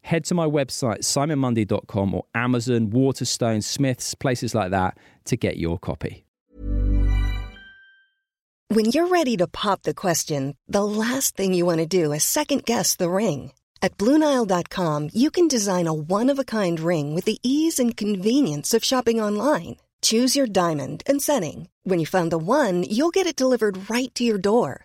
Head to my website, simonmundy.com, or Amazon, Waterstone, Smith's, places like that, to get your copy. When you're ready to pop the question, the last thing you want to do is second-guess the ring. At BlueNile.com, you can design a one-of-a-kind ring with the ease and convenience of shopping online. Choose your diamond and setting. When you find the one, you'll get it delivered right to your door.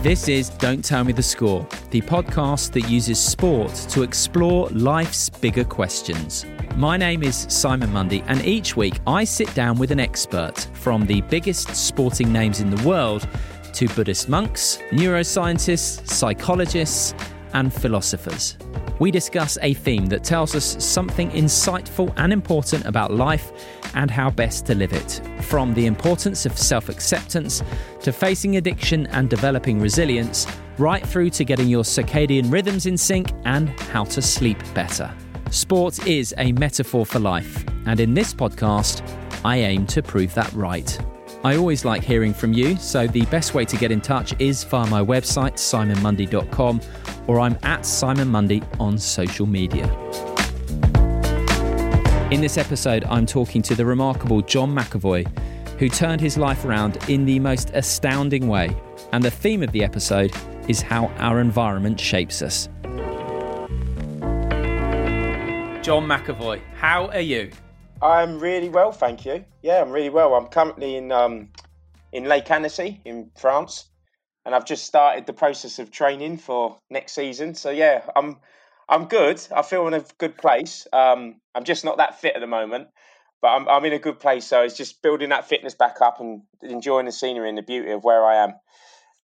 This is Don't Tell Me the Score, the podcast that uses sport to explore life's bigger questions. My name is Simon Mundy, and each week I sit down with an expert, from the biggest sporting names in the world to Buddhist monks, neuroscientists, psychologists, and philosophers. We discuss a theme that tells us something insightful and important about life and how best to live it. From the importance of self-acceptance to facing addiction and developing resilience, right through to getting your circadian rhythms in sync and how to sleep better. Sport is a metaphor for life, and in this podcast, I aim to prove that right. I always like hearing from you, so the best way to get in touch is via my website, simonmundy.com, or I'm at Simon Mundy on social media. In this episode, I'm talking to the remarkable John McAvoy, who turned his life around in the most astounding way. And the theme of the episode is how our environment shapes us. John McAvoy, how are you? I'm really well, thank you. Yeah, I'm really well. I'm currently in Lake Annecy in France, and I've just started the process of training for next season. So yeah, I'm good. I feel in a good place. I'm just not that fit at the moment, but I'm in a good place. So it's just building that fitness back up and enjoying the scenery and the beauty of where I am.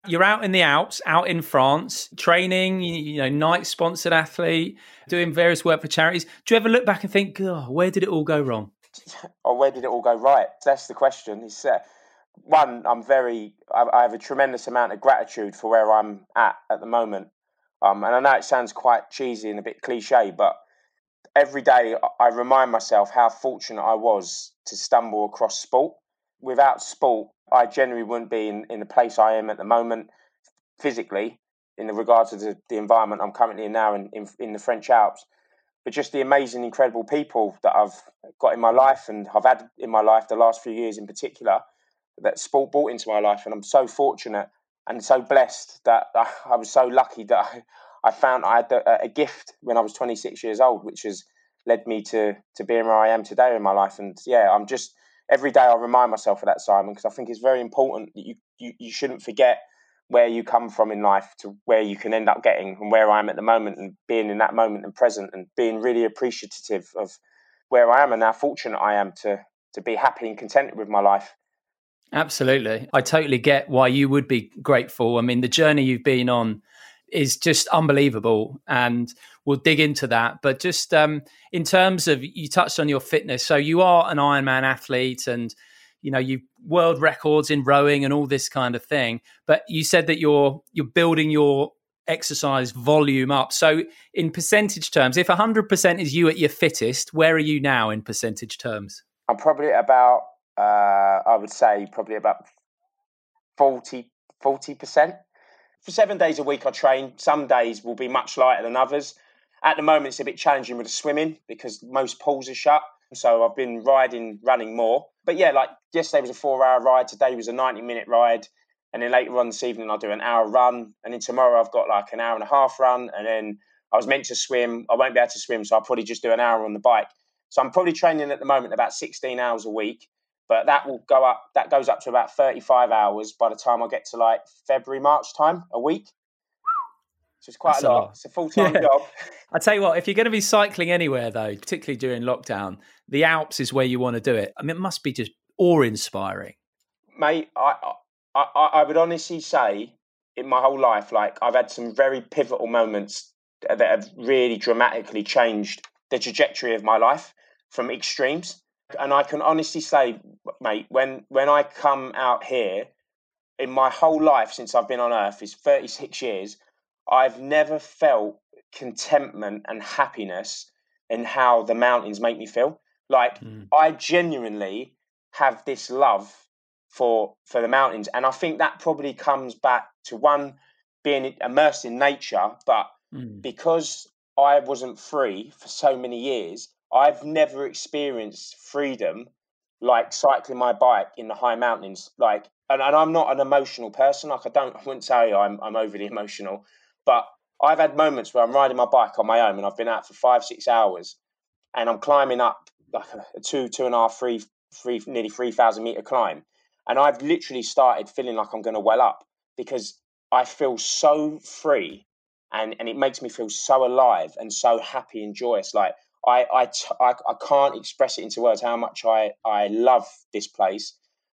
You're out in the Alps, out in France, training, you know, Nike-sponsored athlete, doing various work for charities. Do you ever look back and think, oh, where did it all go wrong? Or where did it all go right? That's the question. It's, one, I have a tremendous amount of gratitude for where I'm at the moment. And I know it sounds quite cheesy and a bit cliche, but every day I remind myself how fortunate I was to stumble across sport. Without sport, I generally wouldn't be in the place I am at the moment physically, in regards to the environment I'm currently in now in the French Alps. But just the amazing, incredible people that I've got in my life and I've had in my life the last few years in particular, that sport brought into my life. And I'm so fortunate and so blessed that I was so lucky that I found I had a gift when I was 26 years old, which has led me to being where I am today in my life. And yeah, I'm just, every day I remind myself of that, Simon, because I think it's very important that you shouldn't forget where you come from in life to where you can end up getting, and where I am at the moment, and being in that moment and present, and being really appreciative of where I am and how fortunate I am to be happy and contented with my life. Absolutely. I totally get why you would be grateful. I mean, the journey you've been on is just unbelievable, and we'll dig into that. But just in terms of, you touched on your fitness. So you are an Ironman athlete, and you know, you world records in rowing and all this kind of thing. But you said that you're building your exercise volume up. So in percentage terms, if 100% is you at your fittest, where are you now in percentage terms? I'm probably about, I would say probably about 40%. For 7 days a week I train. Some days will be much lighter than others. At the moment, it's a bit challenging with the swimming because most pools are shut. So I've been running more. But yeah, like yesterday was a 4-hour ride. Today was a 90-minute ride. And then later on this evening, I'll do an hour run. And then tomorrow I've got like an hour and a half run. And then I was meant to swim. I won't be able to swim. So I'll probably just do an hour on the bike. So I'm probably training at the moment about 16 hours a week. But that will go up. That goes up to about 35 hours by the time I get to like February, March time a week. So it's quite a lot. It's a full-time job. I tell you what, if you're going to be cycling anywhere though, particularly during lockdown, the Alps is where you want to do it. I mean, it must be just awe-inspiring. Mate, I would honestly say in my whole life, like I've had some very pivotal moments that have really dramatically changed the trajectory of my life from extremes. And I can honestly say, mate, when I come out here, in my whole life since I've been on Earth, is 36 years, I've never felt contentment and happiness in how the mountains make me feel. Like I genuinely have this love for the mountains. And I think that probably comes back to one, being immersed in nature, but because I wasn't free for so many years, I've never experienced freedom like cycling my bike in the high mountains. Like, and I'm not an emotional person. Like I wouldn't say I'm overly emotional, but I've had moments where I'm riding my bike on my own and I've been out for 5-6 hours and I'm climbing up like a 2.5, 3, nearly 3,000 meter climb. And I've literally started feeling like I'm going to well up because I feel so free and it makes me feel so alive and so happy and joyous. Like I can't express it into words how much I love this place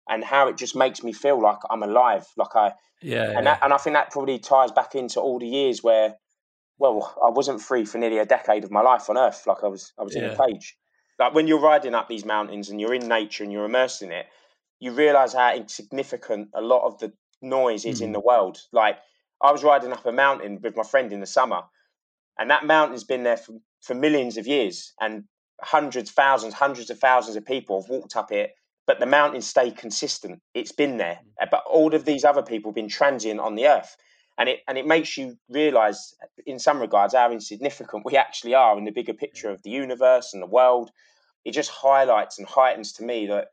and how it just makes me feel like I'm alive. Like And I think that probably ties back into all the years where, well, I wasn't free for nearly a decade of my life on Earth. Like I was in a cage. Like when you're riding up these mountains and you're in nature and you're immersed in it, you realise how insignificant a lot of the noise is in the world. Like I was riding up a mountain with my friend in the summer and that mountain's been there for millions of years and hundreds of thousands of people have walked up it, but the mountain stayed consistent. It's been there, but all of these other people have been transient on the earth. And it makes you realise in some regards how insignificant we actually are in the bigger picture of the universe and the world. It just highlights and heightens to me that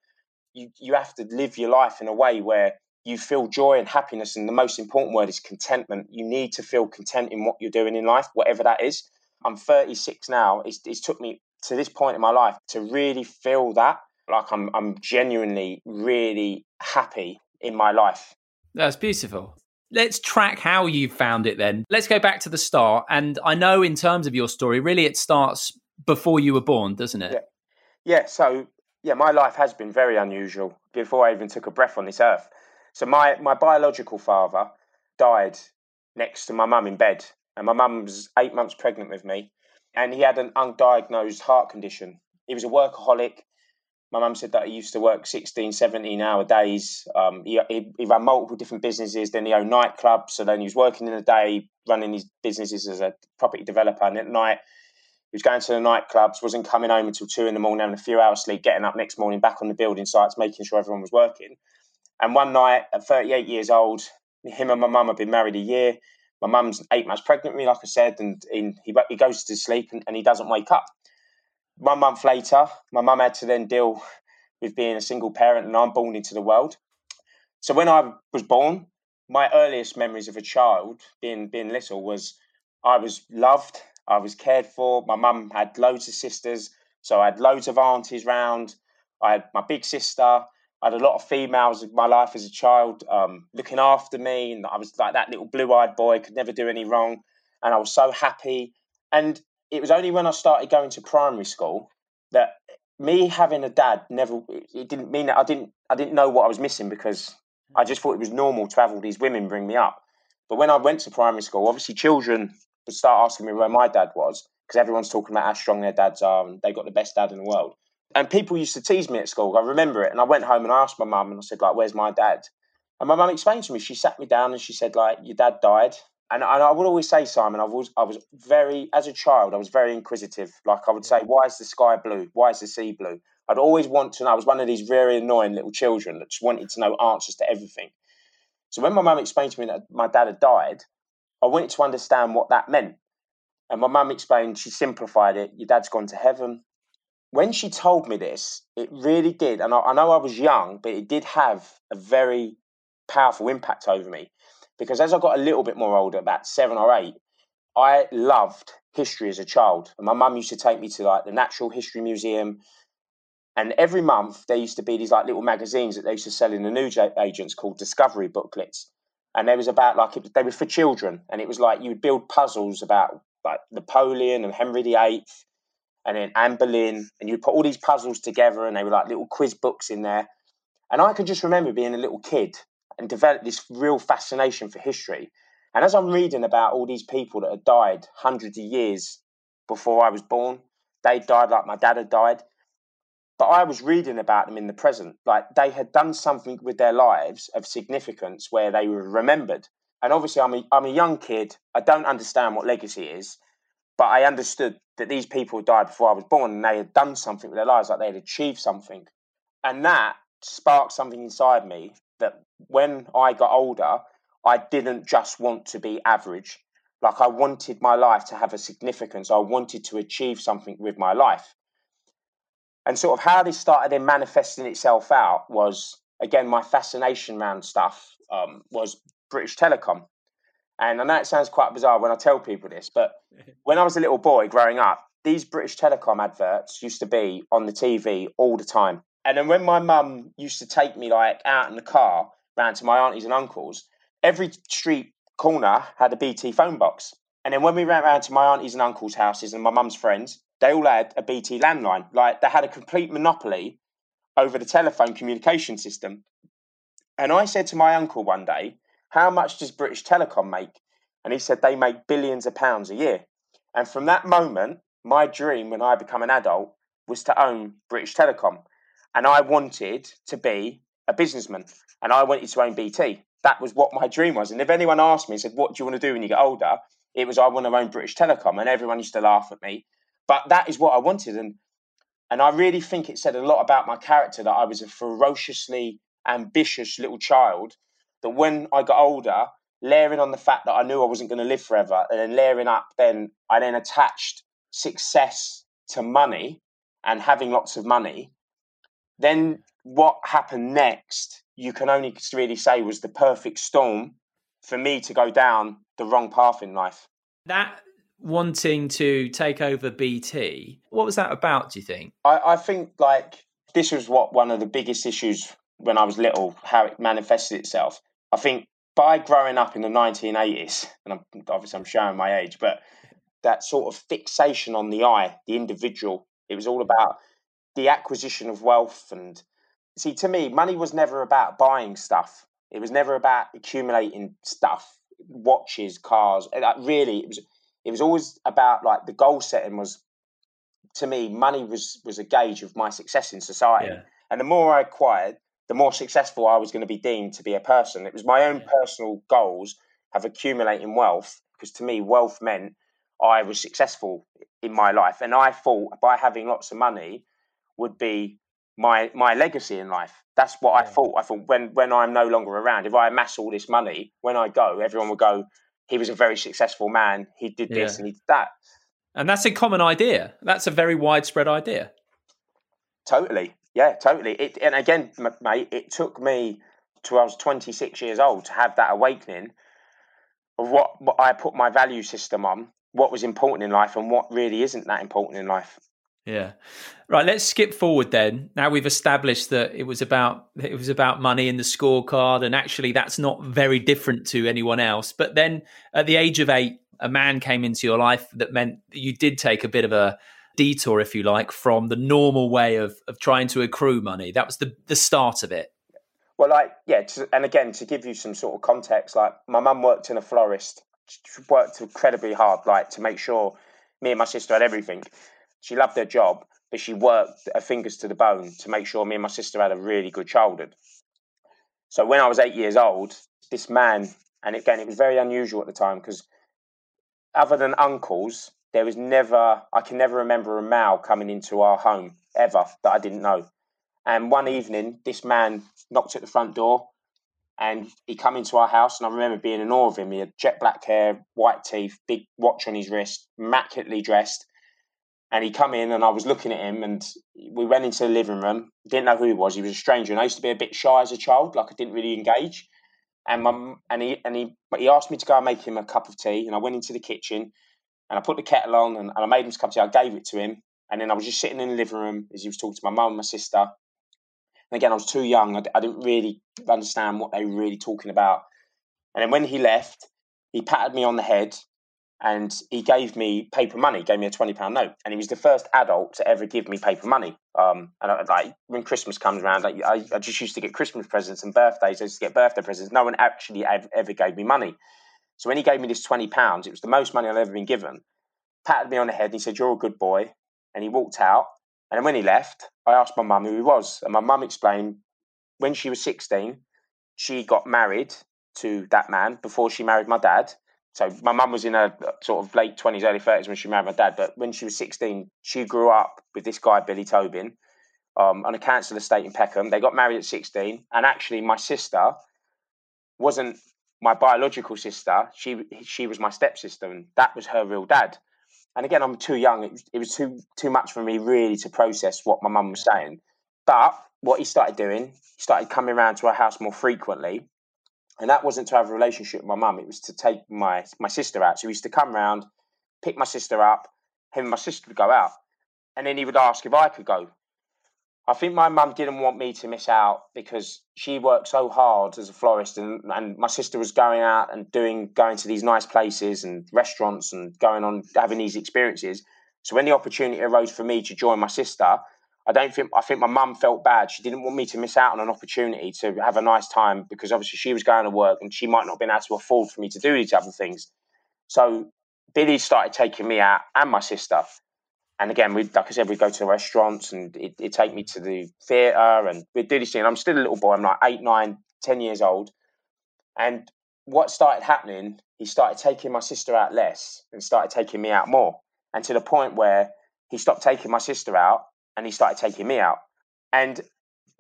you have to live your life in a way where you feel joy and happiness. And the most important word is contentment. You need to feel content in what you're doing in life, whatever that is. I'm 36 now. It's took me to this point in my life to really feel that. Like I'm genuinely really happy in my life. That's beautiful. Let's track how you found it then. Let's go back to the start. And I know in terms of your story, really it starts before you were born, doesn't it? Yeah, so... yeah, my life has been very unusual before I even took a breath on this earth. So my biological father died next to my mum in bed. And my mum was 8 months pregnant with me. And he had an undiagnosed heart condition. He was a workaholic. My mum said that he used to work 16, 17-hour days. He ran multiple different businesses. Then he owned nightclubs. So then he was working in the day, running his businesses as a property developer. And at night... he was going to the nightclubs, wasn't coming home until 2 a.m, having a few hours sleep, getting up next morning, back on the building sites, making sure everyone was working. And one night at 38 years old, him and my mum had been married a year. My mum's 8 months pregnant with me, like I said, and he goes to sleep and he doesn't wake up. 1 month later, my mum had to then deal with being a single parent and I'm born into the world. So when I was born, my earliest memories of a child being little was I was loved, I was cared for. My mum had loads of sisters, so I had loads of aunties round. I had my big sister. I had a lot of females in my life as a child looking after me, and I was like that little blue-eyed boy, could never do any wrong, and I was so happy. And it was only when I started going to primary school that me having a dad it didn't mean that I didn't know what I was missing because I just thought it was normal to have all these women bring me up. But when I went to primary school, obviously children would start asking me where my dad was because everyone's talking about how strong their dads are and they've got the best dad in the world. And people used to tease me at school. I remember it. And I went home and I asked my mum and I said, like, where's my dad? And my mum explained to me, she sat me down and she said, like, your dad died And I would always say, Simon, as a child, I was very inquisitive. Like I would say, why is the sky blue? Why is the sea blue? I'd always want to know. I was one of these very annoying little children that just wanted to know answers to everything. So when my mum explained to me that my dad had died, I wanted to understand what that meant. And my mum explained, she simplified it, your dad's gone to heaven. When she told me this, it really did. And I know I was young, but it did have a very powerful impact over me. Because as I got a little bit more older, about 7 or 8, I loved history as a child. And my mum used to take me to like the Natural History Museum. And every month there used to be these like little magazines that they used to sell in the newsagents called Discovery booklets. And they was about they were for children. And it was like you would build puzzles about like Napoleon and Henry VIII and then Anne Boleyn. And you put all these puzzles together and they were like little quiz books in there. And I can just remember being a little kid and developed this real fascination for history. And as I'm reading about all these people that had died hundreds of years before I was born, they died like my dad had died, but I was reading about them in the present. Like they had done something with their lives of significance where they were remembered. And obviously I'm a young kid. I don't understand what legacy is, but I understood that these people had died before I was born and they had done something with their lives, like they had achieved something. And that sparked something inside me that when I got older, I didn't just want to be average. Like I wanted my life to have a significance. I wanted to achieve something with my life. And sort of how this started then manifesting itself out was, again, my fascination around stuff was British Telecom. And I know it sounds quite bizarre when I tell people this, but when I was a little boy growing up, these British Telecom adverts used to be on the TV all the time. And then when my mum used to take me like out in the car round to my aunties and uncles, every street corner had a BT phone box. And then when we ran round to my aunties and uncles' houses and my mum's friends, they all had a BT landline. Like they had a complete monopoly over the telephone communication system. And I said to my uncle one day, how much does British Telecom make? And he said, they make billions of pounds a year. And from that moment, my dream when I become an adult was to own British Telecom. And I wanted to be a businessman and I wanted to own BT. That was what my dream was. And if anyone asked me and said, what do you want to do when you get older? It was, I want to own British Telecom. And everyone used to laugh at me. But that is what I wanted. And I really think it said a lot about my character that I was a ferociously ambitious little child that when I got older, layering on the fact that I knew I wasn't going to live forever and then layering up, then I then attached success to money and having lots of money. Then what happened next, you can only really say was the perfect storm for me to go down the wrong path in life. That wanting to take over BT, what was that about, do you think? I think like this was what one of the biggest issues when I was little, how it manifested itself. I think by growing up in the 1980s, and I'm showing my age, but that sort of fixation on the I, the individual, it was all about the acquisition of wealth. And see, to me, money was never about buying stuff. It was never about accumulating stuff, watches, cars. Really, it was always about like the goal setting was, to me, money was a gauge of my success in society. Yeah. And the more I acquired, the more successful I was going to be deemed to be a person. It was my own personal goals of accumulating wealth, because to me, wealth meant I was successful in my life. And I thought by having lots of money would be my legacy in life. That's what I thought. I thought when I'm no longer around, if I amass all this money, when I go, everyone will go, he was a very successful man. He did this and he did that. And that's a common idea. That's a very widespread idea. Totally. Yeah, totally. And again, mate, it took me till I was 26 years old to have that awakening of what I put my value system on, what was important in life and what really isn't that important in life. Yeah. Right. Let's skip forward then. Now we've established that it was about money in the scorecard. And actually that's not very different to anyone else. But then at the age of 8, a man came into your life that meant you did take a bit of a detour, if you like, from the normal way of trying to accrue money. That was the start of it. Well, and again, to give you some sort of context, like my mum worked in a florist, she worked incredibly hard, like to make sure me and my sister had everything. She loved her job, but she worked her fingers to the bone to make sure me and my sister had a really good childhood. So when I was 8 years old, this man And again, it was very unusual at the time because other than uncles, there was never, I can never remember a male coming into our home ever that I didn't know. And one evening, this man knocked at the front door and he come into our house. And I remember being in awe of him. He had jet black hair, white teeth, big watch on his wrist, immaculately dressed. And he come in and I was looking at him and we went into the living room. Didn't know who he was. He was a stranger. And I used to be a bit shy as a child, like I didn't really engage. And he asked me to go and make him a cup of tea. And I went into the kitchen and I put the kettle on and I made him a cup of tea. I gave it to him. And then I was just sitting in the living room as he was talking to my mum and my sister. And again, I was too young. I didn't really understand what they were really talking about. And then when he left, he patted me on the head and he gave me paper money, gave me a £20 note. And he was the first adult to ever give me paper money. When Christmas comes around, like, I just used to get Christmas presents and birthdays. I used to get birthday presents. No one actually ever gave me money. So when he gave me this £20, it was the most money I'd ever been given. Patted me on the head and he said, "You're a good boy." And he walked out. And then when he left, I asked my mum who he was. And my mum explained when she was 16, she got married to that man before she married my dad. So my mum was in her sort of late 20s, early 30s when she married my dad. But when she was 16, she grew up with this guy, Billy Tobin, on a council estate in Peckham. They got married at 16. And actually, my sister wasn't my biological sister. She was my stepsister, and that was her real dad. And again, I'm too young. It was too much for me really to process what my mum was saying. But what he started doing, he started coming around to our house more frequently. And that wasn't to have a relationship with my mum. It was to take my sister out. So he used to come round, pick my sister up, him and my sister would go out. And then he would ask if I could go. I think my mum didn't want me to miss out because she worked so hard as a florist and my sister was going out and going to these nice places and restaurants and going on, having these experiences. So when the opportunity arose for me to join my sister, I think my mum felt bad. She didn't want me to miss out on an opportunity to have a nice time because obviously she was going to work and she might not have been able to afford for me to do these other things. So Billy started taking me out and my sister. And again, like I said, we'd go to restaurants and it'd take me to the theatre and we'd do this thing. And I'm still a little boy. I'm like 8, 9, 10 years old. And what started happening, he started taking my sister out less and started taking me out more. And to the point where he stopped taking my sister out and he started taking me out. And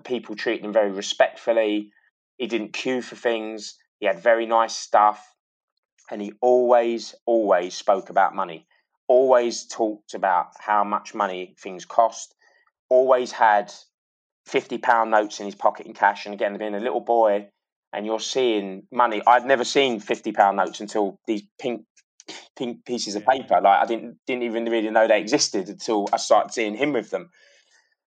people treated him very respectfully. He didn't queue for things. He had very nice stuff. And he always, always spoke about money. Always talked about how much money things cost, always had £50 notes in his pocket in cash. And again, being a little boy and you're seeing money, I'd never seen £50 notes until these pink pieces of paper. Like I didn't even really know they existed until I started seeing him with them.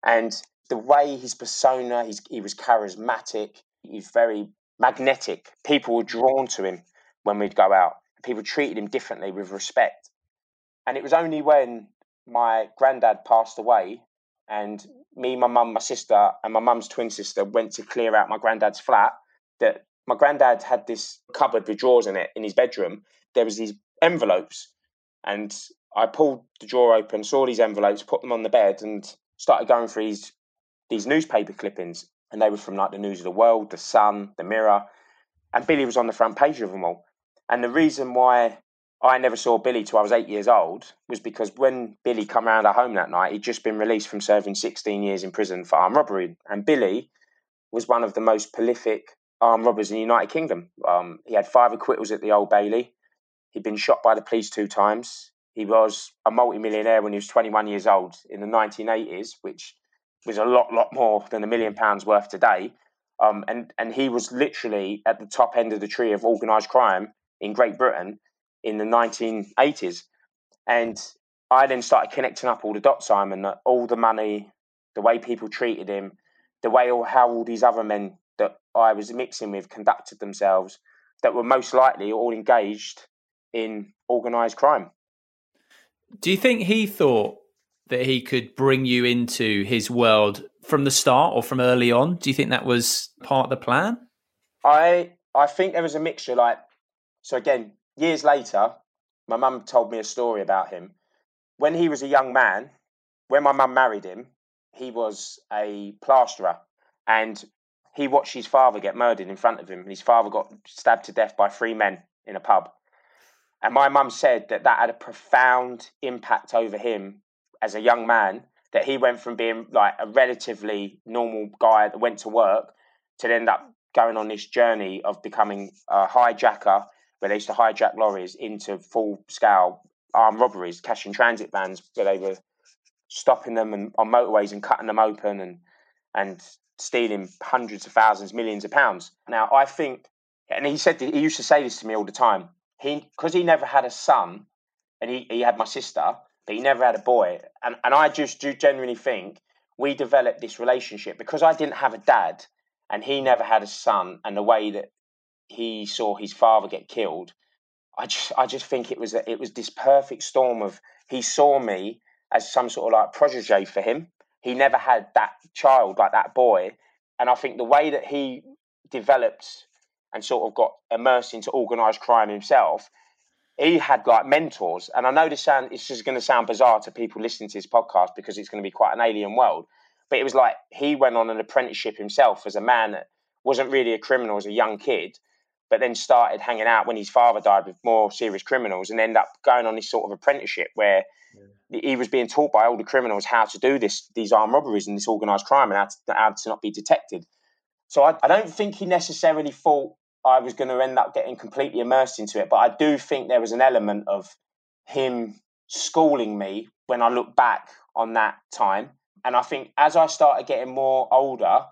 And the way his persona, he was charismatic, he's very magnetic. People were drawn to him when we'd go out. People treated him differently with respect. And it was only when my granddad passed away and me, my mum, my sister and my mum's twin sister went to clear out my granddad's flat that my granddad had this cupboard with drawers in it in his bedroom. There was these envelopes and I pulled the drawer open, saw these envelopes, put them on the bed and started going through these newspaper clippings. And they were from like the News of the World, the Sun, the Mirror. And Billy was on the front page of them all. And the reason why I never saw Billy till I was 8 years old was because when Billy come round our home that night, he'd just been released from serving 16 years in prison for armed robbery. And Billy was one of the most prolific armed robbers in the United Kingdom. He had 5 acquittals at the Old Bailey. He'd been shot by the police 2 times. He was a multi-millionaire when he was 21 years old in the 1980s, which was a lot more than £1 million worth today. And he was literally at the top end of the tree of organised crime in Great Britain in the 1980s. And I then started connecting up all the dots, Simon, all the money, the way people treated him, the way how all these other men that I was mixing with conducted themselves that were most likely all engaged in organised crime. Do you think he thought that he could bring you into his world from the start or from early on? Do you think that was part of the plan? I think there was a mixture. So again, years later, my mum told me a story about him. When he was a young man, when my mum married him, he was a plasterer and he watched his father get murdered in front of him, and his father got stabbed to death by three men in a pub. And my mum said that that had a profound impact over him as a young man, that he went from being like a relatively normal guy that went to work to end up going on this journey of becoming a hijacker, where they used to hijack lorries, into full-scale armed robberies, cash in transit vans, where they were stopping them and, on motorways and cutting them open and stealing hundreds of thousands, millions of pounds. Now, I think, and he said that, he used to say this to me all the time, because he never had a son, and he had my sister, but he never had a boy. And I just do genuinely think we developed this relationship because I didn't have a dad and he never had a son, and the way that he saw his father get killed, I just think it was this perfect storm of, he saw me as some sort of like protege for him. He never had that child, like that boy. And I think the way that he developed and sort of got immersed into organised crime himself, he had like mentors. And I know this is going to sound bizarre to people listening to this podcast because it's going to be quite an alien world, but it was like he went on an apprenticeship himself as a man that wasn't really a criminal as a young kid, but then started hanging out when his father died with more serious criminals and ended up going on this sort of apprenticeship where he was being taught by older criminals how to do these armed robberies and this organised crime, and how to not be detected. So I don't think he necessarily thought I was going to end up getting completely immersed into it, but I do think there was an element of him schooling me when I look back on that time. And I think as I started getting more older,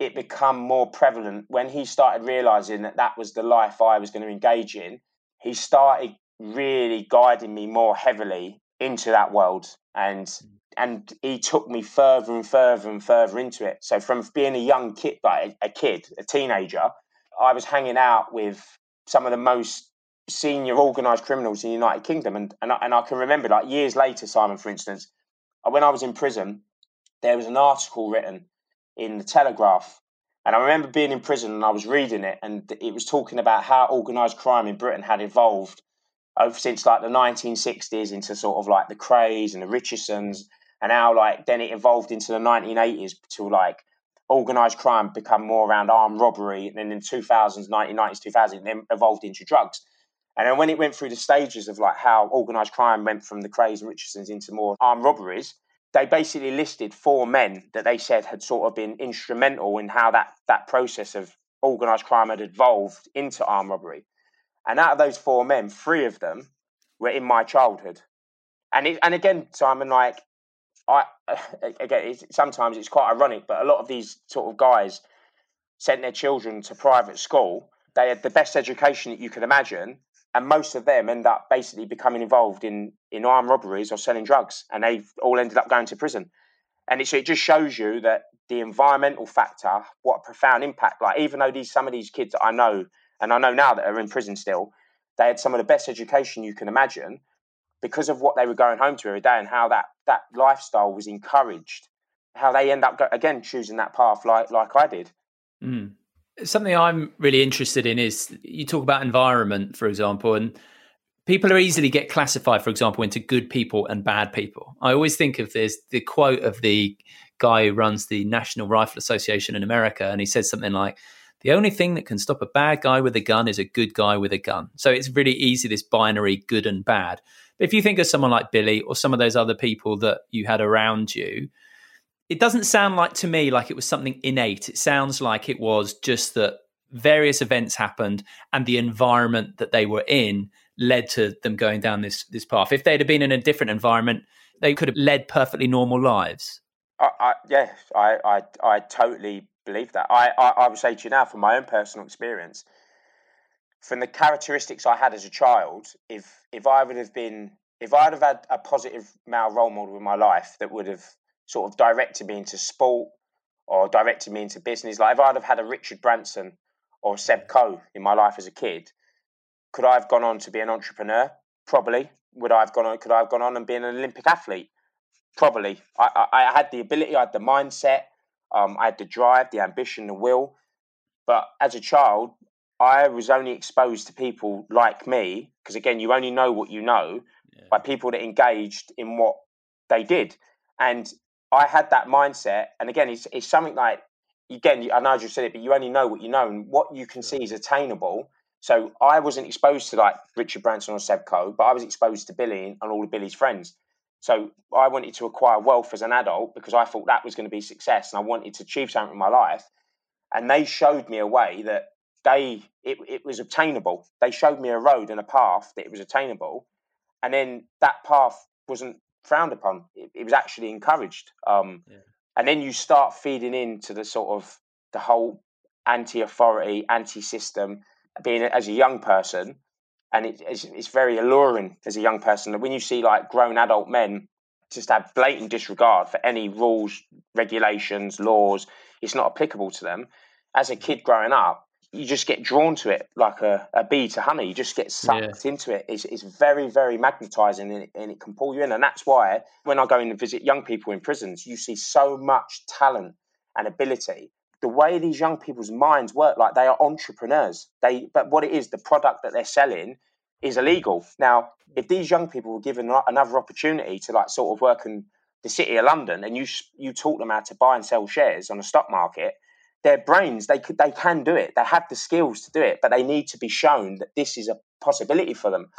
it became more prevalent when he started realising that that was the life I was going to engage in. He started really guiding me more heavily into that world, and he took me further and further and further into it. So from being a young kid, like a teenager, I was hanging out with some of the most senior organised criminals in the United Kingdom. And I can remember, like, years later, Simon, for instance, when I was in prison, there was an article written in the Telegraph. And I remember being in prison and I was reading it, and it was talking about how organised crime in Britain had evolved over since like the 1960s into sort of like the Crays and the Richardsons. And now, like, then it evolved into the 1980s to, like, organised crime become more around armed robbery. And then in 1990s, 2000, then evolved into drugs. And then when it went through the stages of, like, how organised crime went from the Crays and Richardsons into more armed robberies, they basically listed four men that they said had sort of been instrumental in how that process of organised crime had evolved into armed robbery. And out of those four men, three of them were in my childhood. And again, Simon, like, sometimes it's quite ironic, but a lot of these sort of guys sent their children to private school. They had the best education that you could imagine, and most of them end up basically becoming involved in armed robberies or selling drugs, and they all ended up going to prison. And so it just shows you that the environmental factor, what a profound impact. Like, even though some of these kids that I know, and I know now that are in prison still, they had some of the best education you can imagine, because of what they were going home to every day and how that lifestyle was encouraged, how they end up, again, choosing that path like I did. Mm. Something I'm really interested in is, you talk about environment, for example, and people are easily get classified, for example, into good people and bad people. I always think of this, the quote of the guy who runs the National Rifle Association in America, and he says something like, "The only thing that can stop a bad guy with a gun is a good guy with a gun." So it's really easy, this binary good and bad. But if you think of someone like Billy or some of those other people that you had around you, it doesn't sound like, to me, like it was something innate. It sounds like it was just that various events happened and the environment that they were in led to them going down this path. If they'd have been in a different environment, they could have led perfectly normal lives. I totally believe that. I would say to you now, from my own personal experience, from the characteristics I had as a child, if I'd have had a positive male role model in my life that would have sort of directed me into sport or directed me into business, like if I'd have had a Richard Branson or Seb Coe in my life as a kid, could I have gone on to be an entrepreneur? Probably. Could I have gone on and been an Olympic athlete? Probably. I had the ability, I had the mindset. I had the drive, the ambition, the will. But as a child, I was only exposed to people like me, because, again, you only know what you know by people that engaged in what they did. And I had that mindset. And, again, it's something like, again, I know you said it, but you only know what you know, and what you can see is attainable. So I wasn't exposed to like Richard Branson or Sebco, but I was exposed to Billy and all of Billy's friends. So I wanted to acquire wealth as an adult because I thought that was going to be success, and I wanted to achieve something in my life. And they showed me a way that it was obtainable. They showed me a road and a path that it was attainable. And then that path wasn't frowned upon. It was actually encouraged. And then you start feeding into the sort of the whole anti-authority, anti-system, being as a young person. And it's very alluring as a young person. When you see like grown adult men just have blatant disregard for any rules, regulations, laws, it's not applicable to them. As a kid growing up, you just get drawn to it like a bee to honey. You just get sucked into it. It's very, very magnetizing, and it can pull you in. And that's why when I go in and visit young people in prisons, you see so much talent and ability. The way these young people's minds work, like they are entrepreneurs. But what it is, the product that they're selling is illegal. Now, if these young people were given another opportunity to like sort of work in the City of London, and you taught them how to buy and sell shares on the stock market, their brains, they can do it. They have the skills to do it, but they need to be shown that this is a possibility for them,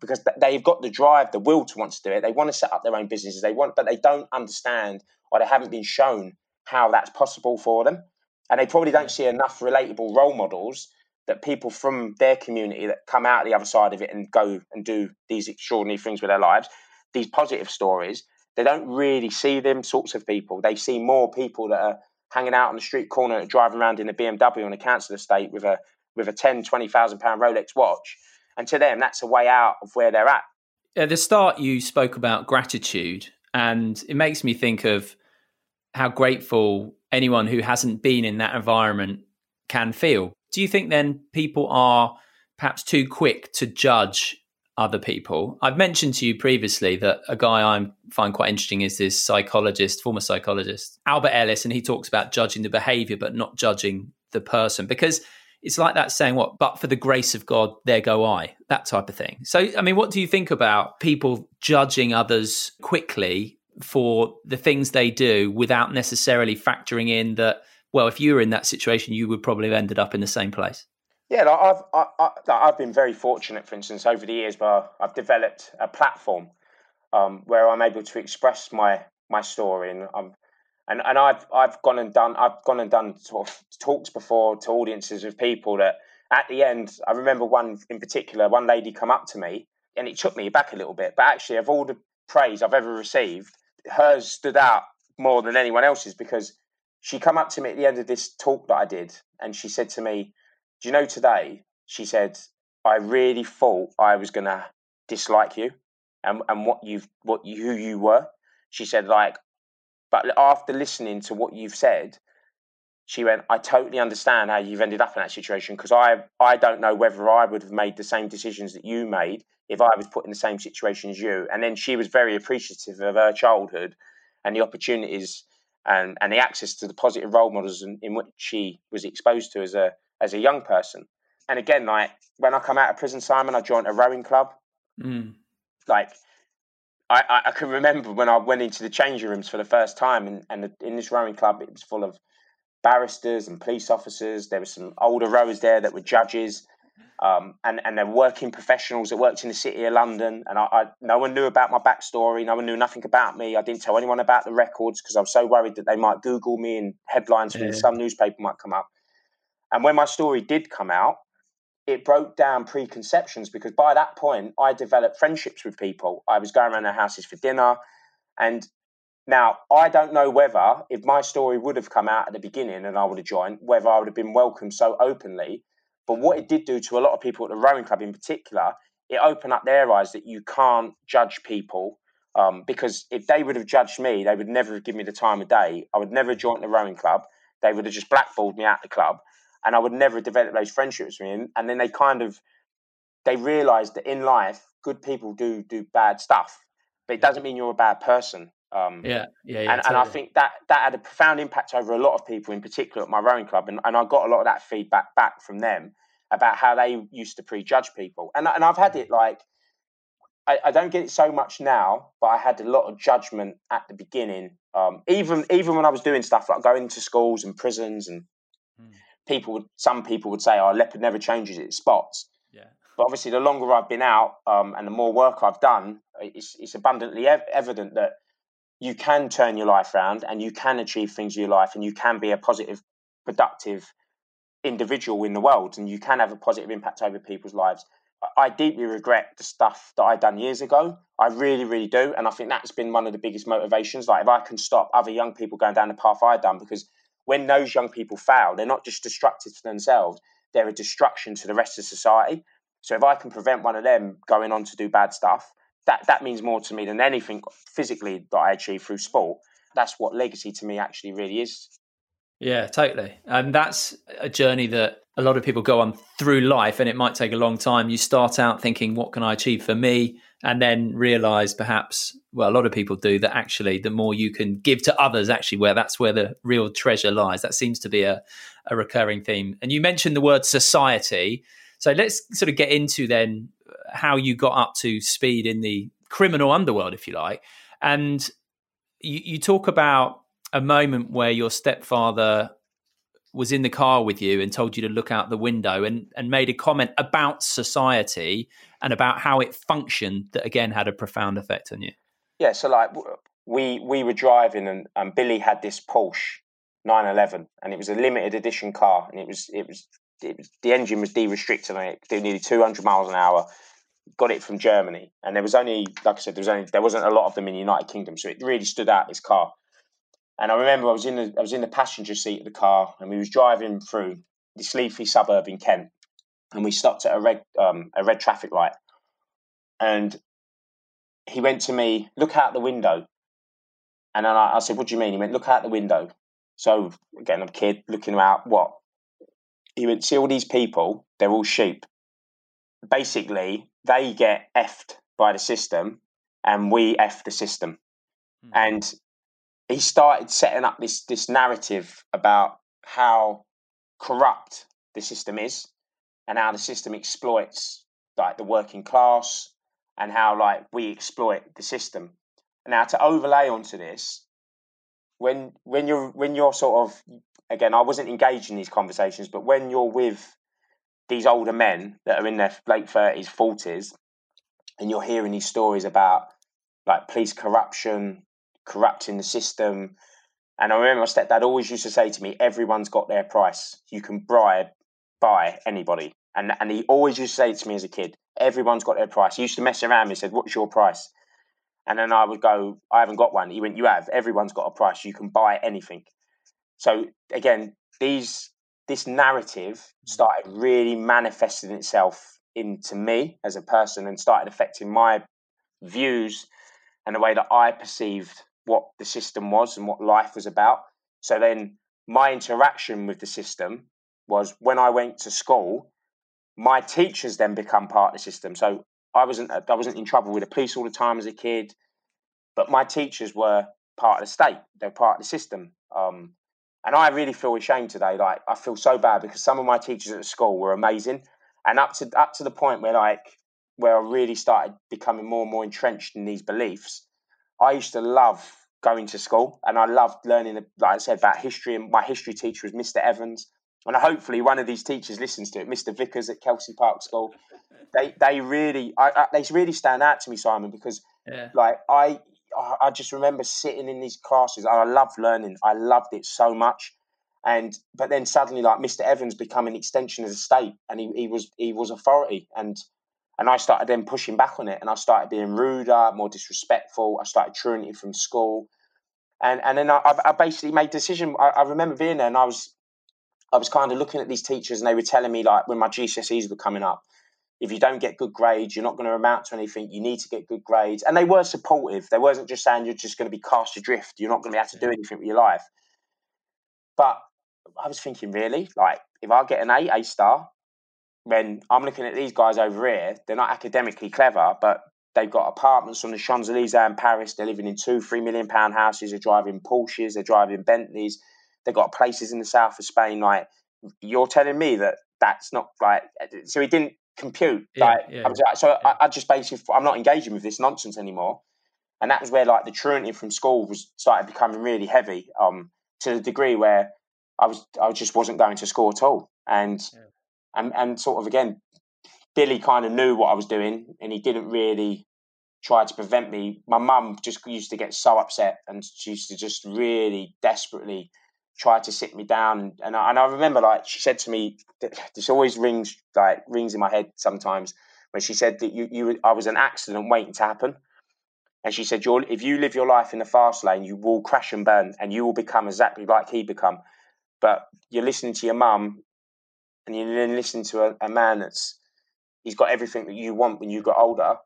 because they've got the drive, the will to want to do it. They want to set up their own businesses. They want, but they don't understand, or they haven't been shown how that's possible for them. And they probably don't see enough relatable role models that people from their community that come out the other side of it and go and do these extraordinary things with their lives, these positive stories. They don't really see them sorts of people. They see more people that are hanging out on the street corner and driving around in a BMW on a council estate with a £10,000-20,000 Rolex watch. And to them, that's a way out of where they're at. At the start, you spoke about gratitude, and it makes me think of how grateful anyone who hasn't been in that environment can feel. Do you think then people are perhaps too quick to judge other people? I've mentioned to you previously that a guy I find quite interesting is this former psychologist, Albert Ellis, and he talks about judging the behavior but not judging the person, because it's like that saying, what, but for the grace of God, there go I, that type of thing. So, I mean, what do you think about people judging others quickly for the things they do without necessarily factoring in that, well, if you were in that situation, you would probably have ended up in the same place? Yeah, like I've been very fortunate, for instance, over the years where I've developed a platform where I'm able to express my story, and I've gone and done sort of talks before to audiences of people that at the end, I remember one in particular, one lady come up to me, and it took me back a little bit, but actually of all the praise I've ever received, hers stood out more than anyone else's, because she come up to me at the end of this talk that I did, and she said to me, "Do you know today?" She said, "I really thought I was gonna dislike you and who you were." She said, "Like, but after listening to what you've said," she went, "I totally understand how you've ended up in that situation, because I don't know whether I would have made the same decisions that you made if I was put in the same situation as you." And then she was very appreciative of her childhood and the opportunities and the access to the positive role models in which she was exposed to as a young person. And again, like when I come out of prison, Simon, I joined a rowing club. Like I can remember when I went into the changing rooms for the first time, and in this rowing club, it was full of barristers and police officers. There were some older rowers there that were judges, and they're working professionals that worked in the City of London. And no one knew about my backstory. No one knew nothing about me. I didn't tell anyone about the records because I was so worried that they might Google me and headlines from some newspaper might come up. And when my story did come out, it broke down preconceptions, because by that point, I developed friendships with people. I was going around their houses for dinner. And now, I don't know whether, if my story would have come out at the beginning and I would have joined, whether I would have been welcomed so openly. But what it did do to a lot of people at the rowing club in particular, it opened up their eyes that you can't judge people, because if they would have judged me, they would never have given me the time of day. I would never have joined the rowing club. They would have just blackballed me out the club, and I would never have developed those friendships with me. And then they realised that in life, good people do bad stuff, but it doesn't mean you're a bad person. And I think that had a profound impact over a lot of people, in particular at my rowing club, and I got a lot of that feedback back from them about how they used to prejudge people. And I've had it like I don't get it so much now, but I had a lot of judgment at the beginning. Even when I was doing stuff like going to schools and prisons, and some people would say, "Oh, a leopard never changes its spots." Yeah. But obviously, the longer I've been out and the more work I've done, it's abundantly evident that you can turn your life around, and you can achieve things in your life, and you can be a positive, productive individual in the world, and you can have a positive impact over people's lives. I deeply regret the stuff that I done years ago. I really, really do. And I think that's been one of the biggest motivations. Like, if I can stop other young people going down the path I done, because when those young people fail, they're not just destructive to themselves, they're a destruction to the rest of society. So if I can prevent one of them going on to do bad stuff, that means more to me than anything physically that I achieve through sport. That's what legacy to me actually really is. Yeah, totally. And that's a journey that a lot of people go on through life, and it might take a long time. You start out thinking, what can I achieve for me? And then realize perhaps, well, a lot of people do, that actually the more you can give to others, actually that's where the real treasure lies. That seems to be a recurring theme. And you mentioned the word society. So let's sort of get into then how you got up to speed in the criminal underworld, if you like. And you talk about a moment where your stepfather was in the car with you and told you to look out the window and made a comment about society and about how it functioned that, again, had a profound effect on you. Yeah, so like we were driving and Billy had this Porsche 911 and it was a limited edition car, and it was the engine was de-restricted and it did nearly 200 miles an hour. Got it from Germany, and there was only, like I said, there wasn't a lot of them in the United Kingdom, so it really stood out, this car. And I remember I was in the passenger seat of the car, and we was driving through this leafy suburb in Kent, and we stopped at a red traffic light. And he went to me, "Look out the window." And then I said, "What do you mean?" He went, "Look out the window." So again, I'm a kid looking out. What? He went, "See all these people? They're all sheep. Basically, they get effed by the system, and we eff the system." Mm. And he started setting up this narrative about how corrupt the system is and how the system exploits like the working class and how like we exploit the system. Now, to overlay onto this, when you're sort of, again, I wasn't engaged in these conversations, but when you're with these older men that are in their late 30s, 40s, and you're hearing these stories about like police corruption, corrupting the system. And I remember my stepdad always used to say to me, everyone's got their price. You can bribe, buy anybody. And he always used to say to me as a kid, everyone's got their price. He used to mess around me and said, "What's your price?" And then I would go, "I haven't got one." He went, "You have. Everyone's got a price. You can buy anything." So again, this narrative started really manifesting itself into me as a person and started affecting my views and the way that I perceived what the system was and what life was about. So then my interaction with the system was when I went to school, my teachers then become part of the system. So I wasn't in trouble with the police all the time as a kid, but my teachers were part of the state. They were part of the system. And I really feel ashamed today. Like, I feel so bad because some of my teachers at school were amazing. And up to the point where I really started becoming more and more entrenched in these beliefs, I used to love going to school and I loved learning, like I said, about history. And my history teacher was Mr. Evans. And hopefully one of these teachers listens to it, Mr. Vickers at Kelsey Park School. They really stand out to me, Simon, because like I just remember sitting in these classes and I loved learning. I loved it so much. But then suddenly, like, Mr. Evans became an extension of the state, and he was authority. And I started then pushing back on it, and I started being ruder, more disrespectful. I started truanting from school, and then I basically made a decision. I remember being there, and I was kind of looking at these teachers, and they were telling me, like, when my GCSEs were coming up, if you don't get good grades, you're not going to amount to anything. You need to get good grades, and they were supportive. They weren't just saying you're just going to be cast adrift. You're not going to be able to do anything with your life. But I was thinking, really, like, if I get an A star, when I'm looking at these guys over here, they're not academically clever, but they've got apartments on the Champs-Elysees in Paris. They're living in £2-3 million houses. They're driving Porsches. They're driving Bentleys. They've got places in the south of Spain. Like, you're telling me that that's not like, so he didn't compute. I just basically, I'm not engaging with this nonsense anymore. And that was where like the truanting from school was started becoming really heavy, to the degree where I just wasn't going to school at all. And sort of again, Billy kind of knew what I was doing, and he didn't really try to prevent me. My mum just used to get so upset, and she used to just really desperately try to sit me down. And I remember, like, she said to me, this always rings in my head sometimes, when she said that I was an accident waiting to happen. And she said, if you live your life in the fast lane, you will crash and burn, and you will become exactly like he become. But you're listening to your mum, and you're then listening to a man he's got everything that you want when you got older.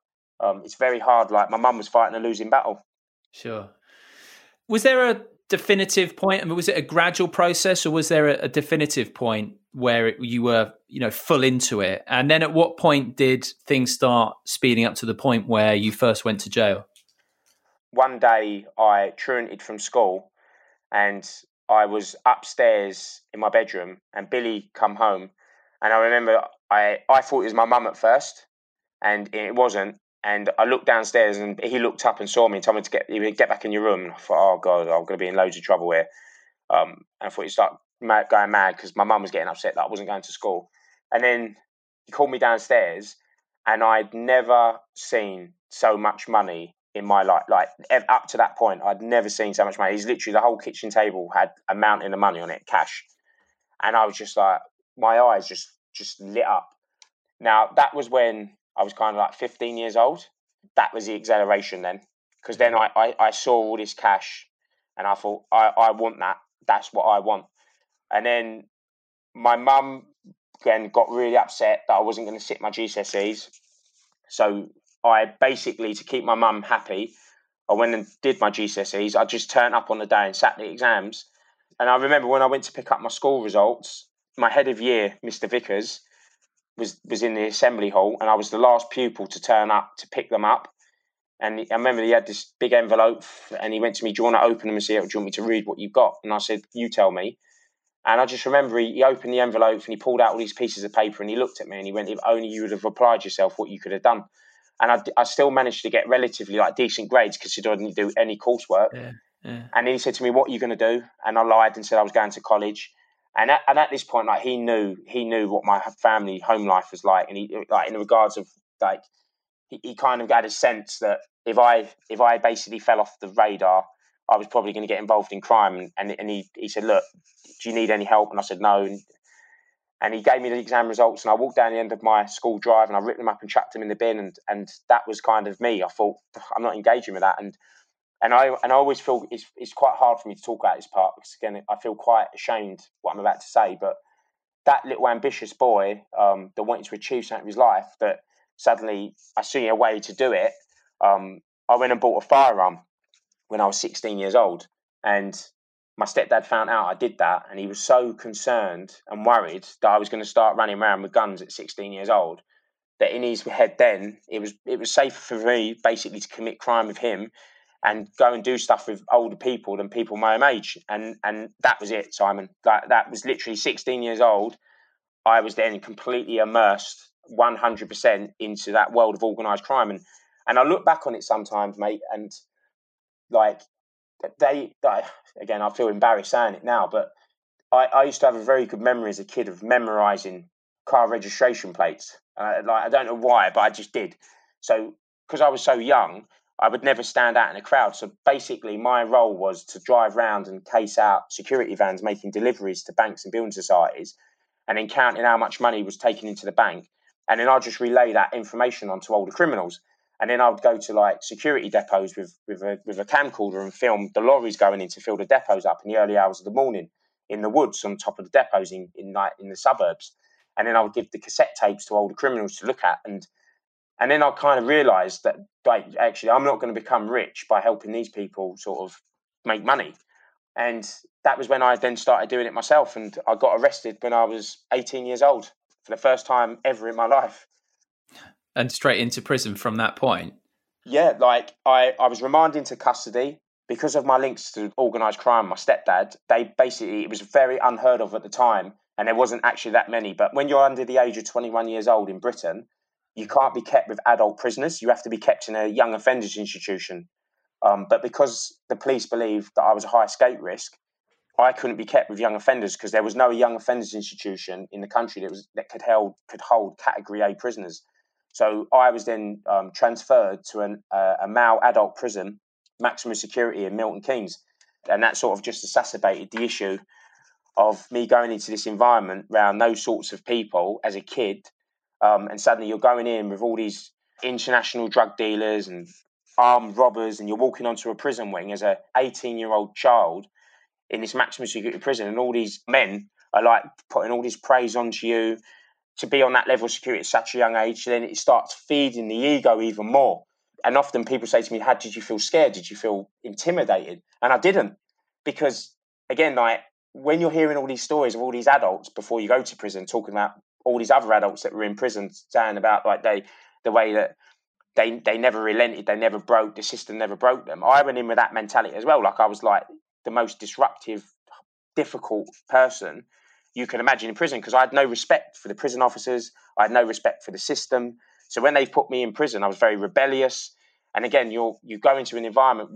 It's very hard. Like, my mum was fighting a losing battle. Sure. Was there a definitive point? I mean, was it a gradual process, or was there a definitive point where you were, full into it? And then at what point did things start speeding up to the point where you first went to jail? One day I truanted from school, and I was upstairs in my bedroom, and Billy come home. And I remember I thought it was my mum at first, and it wasn't. And I looked downstairs, and he looked up and saw me and told me to get back in your room. And I thought, oh God, I'm going to be in loads of trouble here. And I thought he'd start going mad because my mum was getting upset that I wasn't going to school. And then he called me downstairs, and I'd never seen so much money in my life. Like, up to that point, I'd never seen so much money. He's literally, the whole kitchen table had a mountain of money on it, cash. And I was just like, my eyes just lit up. Now, that was when I was kind of like 15 years old. That was the acceleration then, because then I saw all this cash, and I thought, I want that. That's what I want. And then my mum then got really upset that I wasn't going to sit my GCSEs. So I basically, to keep my mum happy, I went and did my GCSEs. I just turned up on the day and sat the exams. And I remember when I went to pick up my school results, my head of year, Mr. Vickers, was in the assembly hall, and I was the last pupil to turn up to pick them up. And I remember he had this big envelope, and he went to me, do you want to open them and see it, or do you want me to read what you've got? And I said, you tell me. And I just remember he opened the envelope, and he pulled out all these pieces of paper, and he looked at me, and he went, if only you would have applied yourself, what you could have done. And I still managed to get relatively like decent grades, considering I didn't do any coursework. Yeah. And then he said to me, what are you going to do? And I lied and said I was going to college. And at this point, like, he knew what my family home life was like, and he, like, in regards of like, he kind of got a sense that if I basically fell off the radar, I was probably going to get involved in crime. And he said, look, do you need any help? And I said no. And he gave me the exam results, and I walked down the end of my school drive, and I ripped them up and chucked them in the bin, and that was kind of me. I thought, I'm not engaging with that, and I always feel it's quite hard for me to talk about this part, because again, I feel quite ashamed what I'm about to say. But that little ambitious boy that wanted to achieve something in his life, that suddenly I see a way to do it. I went and bought a firearm when I was 16 years old, and my stepdad found out I did that, and he was so concerned and worried that I was going to start running around with guns at 16 years old. That in his head then, it was safer for me basically to commit crime with him and go and do stuff with older people than people my own age. And that was it, Simon. That was literally 16 years old. I was then completely immersed 100% into that world of organised crime. And I look back on it sometimes, mate, and like, again, I feel embarrassed saying it now, but I used to have a very good memory as a kid of memorising car registration plates. I don't know why, but I just did. So because I was so young, I would never stand out in a crowd. So basically my role was to drive round and case out security vans, making deliveries to banks and building societies, and then counting how much money was taken into the bank. And then I'd just relay that information onto older criminals. And then I would go to like security depots with a camcorder and film the lorries going in to fill the depots up in the early hours of the morning in the woods on top of the depots in the suburbs. And then I would give the cassette tapes to older criminals to look at. And then I kind of realised that, like, actually, I'm not going to become rich by helping these people sort of make money. And that was when I then started doing it myself. And I got arrested when I was 18 years old for the first time ever in my life. And straight into prison from that point? Yeah, like, I was remanded into custody. Because of my links to organised crime, my stepdad, it was very unheard of at the time. And there wasn't actually that many. But when you're under the age of 21 years old in Britain, you can't be kept with adult prisoners. You have to be kept in a young offenders institution. But because the police believed that I was a high escape risk, I couldn't be kept with young offenders because there was no young offenders institution in the country that was that could hold Category A prisoners. So I was then transferred to a male adult prison, maximum security in Milton Keynes. And that sort of just exacerbated the issue of me going into this environment around those sorts of people as a kid. And suddenly you're going in with all these international drug dealers and armed robbers, and you're walking onto a prison wing as an 18-year-old child in this maximum security prison, and all these men are like putting all this praise onto you. To be on that level of security at such a young age, then it starts feeding the ego even more. And often people say to me, how did you feel scared? Did you feel intimidated? And I didn't, because again, like when you're hearing all these stories of all these adults before you go to prison, talking about all these other adults that were in prison, saying about like the way that they never relented, they never broke, the system never broke them. I went in with that mentality as well. Like I was like the most disruptive, difficult person you can imagine in prison, because I had no respect for the prison officers. I had no respect for the system. So when they put me in prison, I was very rebellious. And again, you go into an environment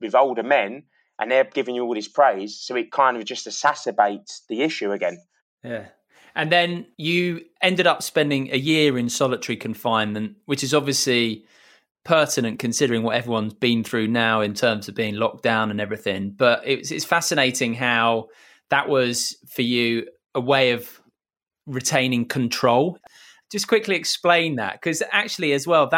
with older men, and they're giving you all this praise. So it kind of just exacerbates the issue again. Yeah. And then you ended up spending a year in solitary confinement, which is obviously pertinent considering what everyone's been through now in terms of being locked down and everything. But it's fascinating how that was for you a way of retaining control. Just quickly explain that, because actually as well,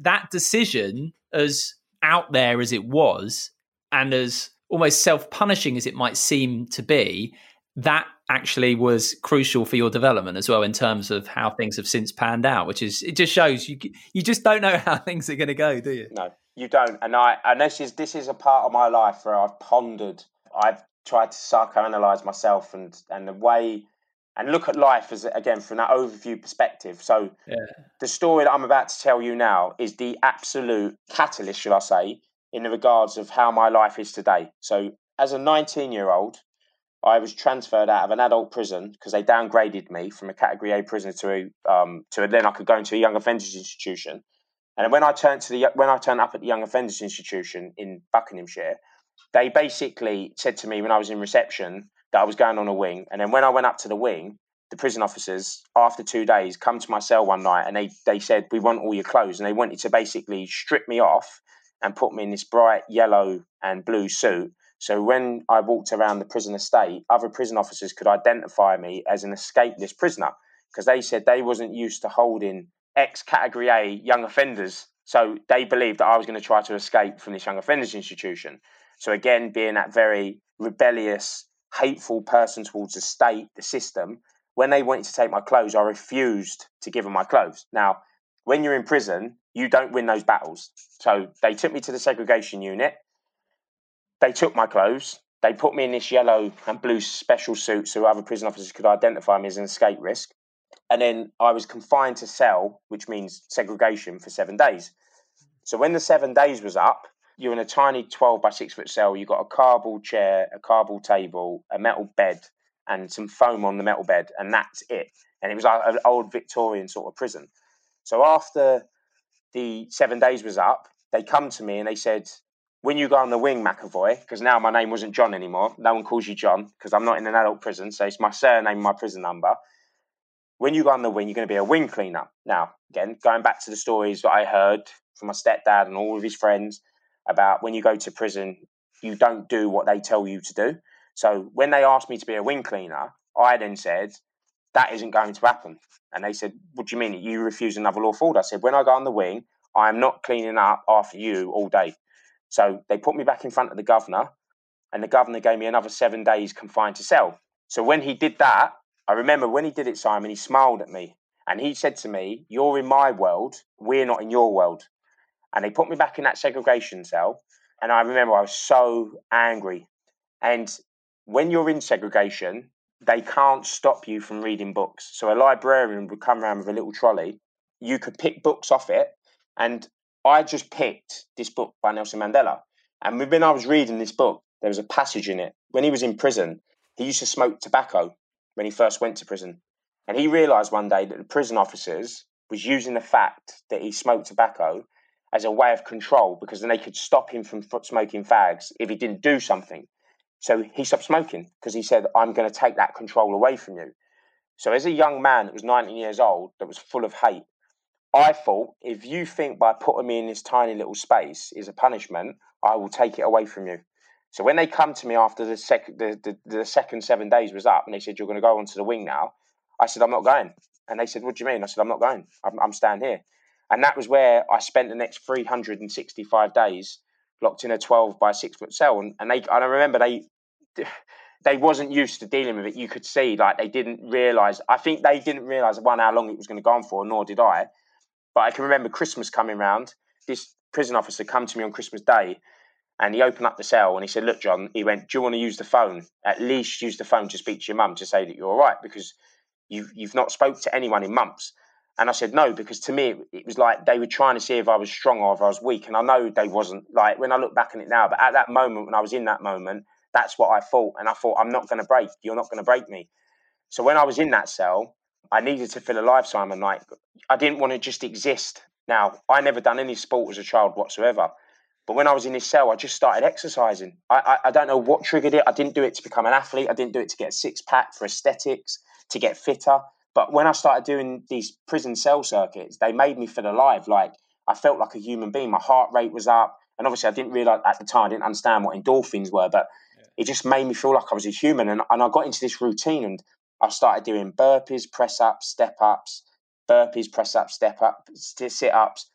that decision, as out there as it was and as almost self-punishing as it might seem to be, that actually was crucial for your development as well in terms of how things have since panned out, which is, it just shows you just don't know how things are going to go, do you? No, you don't. And this is a part of my life where I've pondered, I've tried to psychoanalyze myself and the way and look at life as, again, from that overview perspective. So The story that I'm about to tell you now is the absolute catalyst, shall I say, in the regards of how my life is today. So as a 19-year-old, I was transferred out of an adult prison because they downgraded me from a Category A prisoner to then I could go into a young offenders institution. And when I turned up at the young offenders institution in Buckinghamshire, they basically said to me when I was in reception that I was going on a wing. And then when I went up to the wing, the prison officers, after 2 days, come to my cell one night and they said, we want all your clothes. And they wanted to basically strip me off and put me in this bright yellow and blue suit. So when I walked around the prison estate, other prison officers could identify me as an escapeless prisoner, because they said they wasn't used to holding ex-Category A young offenders. So they believed that I was going to try to escape from this young offenders institution. So again, being that very rebellious, hateful person towards the state, the system, when they wanted to take my clothes, I refused to give them my clothes. Now, when you're in prison, you don't win those battles. So they took me to the segregation unit. They took my clothes. They put me in this yellow and blue special suit so other prison officers could identify me as an escape risk. And then I was confined to cell, which means segregation, for 7 days. So when the 7 days was up, you're in a tiny 12 by 6 foot cell. You've got a cardboard chair, a cardboard table, a metal bed, and some foam on the metal bed, and that's it. And it was like an old Victorian sort of prison. So after the 7 days was up, they come to me and they said, when you go on the wing, McAvoy, because now my name wasn't John anymore. No one calls you John because I'm not in an adult prison, so it's my surname, my prison number. When you go on the wing, you're going to be a wing cleaner. Now, again, going back to the stories that I heard from my stepdad and all of his friends, about when you go to prison, you don't do what they tell you to do. So when they asked me to be a wing cleaner, I then said, that isn't going to happen. And they said, what do you mean? You refuse another lawful order? I said, when I go on the wing, I'm not cleaning up after you all day. So they put me back in front of the governor, and the governor gave me another 7 days confined to cell. So when he did that, I remember when he did it, Simon, he smiled at me. And he said to me, you're in my world, we're not in your world. And they put me back in that segregation cell. And I remember I was so angry. And when you're in segregation, they can't stop you from reading books. So a librarian would come around with a little trolley. You could pick books off it. And I just picked this book by Nelson Mandela. And when I was reading this book, there was a passage in it. When he was in prison, he used to smoke tobacco. when he first went to prison. And he realised one day that the prison officers was using the fact that he smoked tobacco as a way of control, because then they could stop him from smoking fags if he didn't do something. So he stopped smoking because he said, I'm going to take that control away from you. So as a young man that was 19 years old, that was full of hate, I thought, if you think by putting me in this tiny little space is a punishment, I will take it away from you. So when they come to me after the second 7 days was up and they said, you're going to go onto the wing now, I said, I'm not going. And they said, what do you mean? I said, I'm not going. I'm staying here. And that was where I spent the next 365 days locked in a 12-by-6-foot cell. And I remember they wasn't used to dealing with it. You could see, like, they didn't realise. I think they didn't realise, one, how long it was going to go on for, nor did I. But I can remember Christmas coming round. This prison officer come to me on Christmas Day and he opened up the cell and he said, look, John, he went, do you want to use the phone? At least use the phone to speak to your mum to say that you're all right, because you've not spoke to anyone in months. And I said, no, because to me, it was like they were trying to see if I was strong or if I was weak. And I know they wasn't, like, when I look back on it now, but at that moment, when I was in that moment, that's what I thought. And I thought, I'm not going to break. You're not going to break me. So when I was in that cell, I needed to feel alive, Simon. Like, I didn't want to just exist. Now, I never done any sport as a child whatsoever. But when I was in this cell, I just started exercising. I don't know what triggered it. I didn't do it to become an athlete. I didn't do it to get a six-pack, for aesthetics, to get fitter. But when I started doing these prison cell circuits, they made me feel alive. Like, I felt like a human being. My heart rate was up. And obviously, I didn't realise at the time, I didn't understand what endorphins were. But it just made me feel like I was a human. And I got into this routine and I started doing burpees, press-ups, step-ups, burpees, press-ups, step-ups, sit-ups.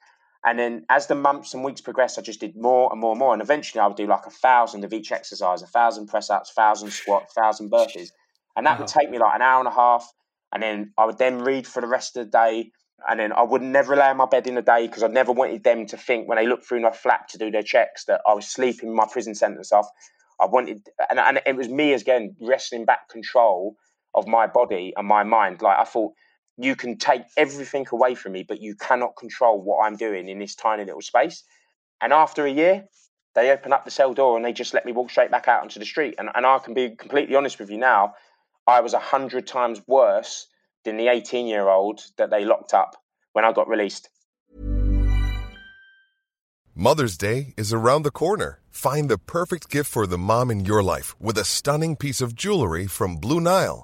And then as the months and weeks progressed, I just did more and more and more. And eventually, I would do like 1,000 of each exercise, 1,000 press-ups, 1,000 squats, 1,000 burpees. And that would take me like an hour and a half. And then I would then read for the rest of the day. And then I would never lay in my bed in the day because I never wanted them to think when they looked through my flap to do their checks that I was sleeping my prison sentence off. I wanted, and it was me again wrestling back control of my body and my mind. Like, I thought, you can take everything away from me, but you cannot control what I'm doing in this tiny little space. And after a year, they open up the cell door and they just let me walk straight back out onto the street. And I can be completely honest with you now, I was 100 times worse than the 18-year-old that they locked up when I got released. Mother's Day is around the corner. Find the perfect gift for the mom in your life with a stunning piece of jewelry from Blue Nile.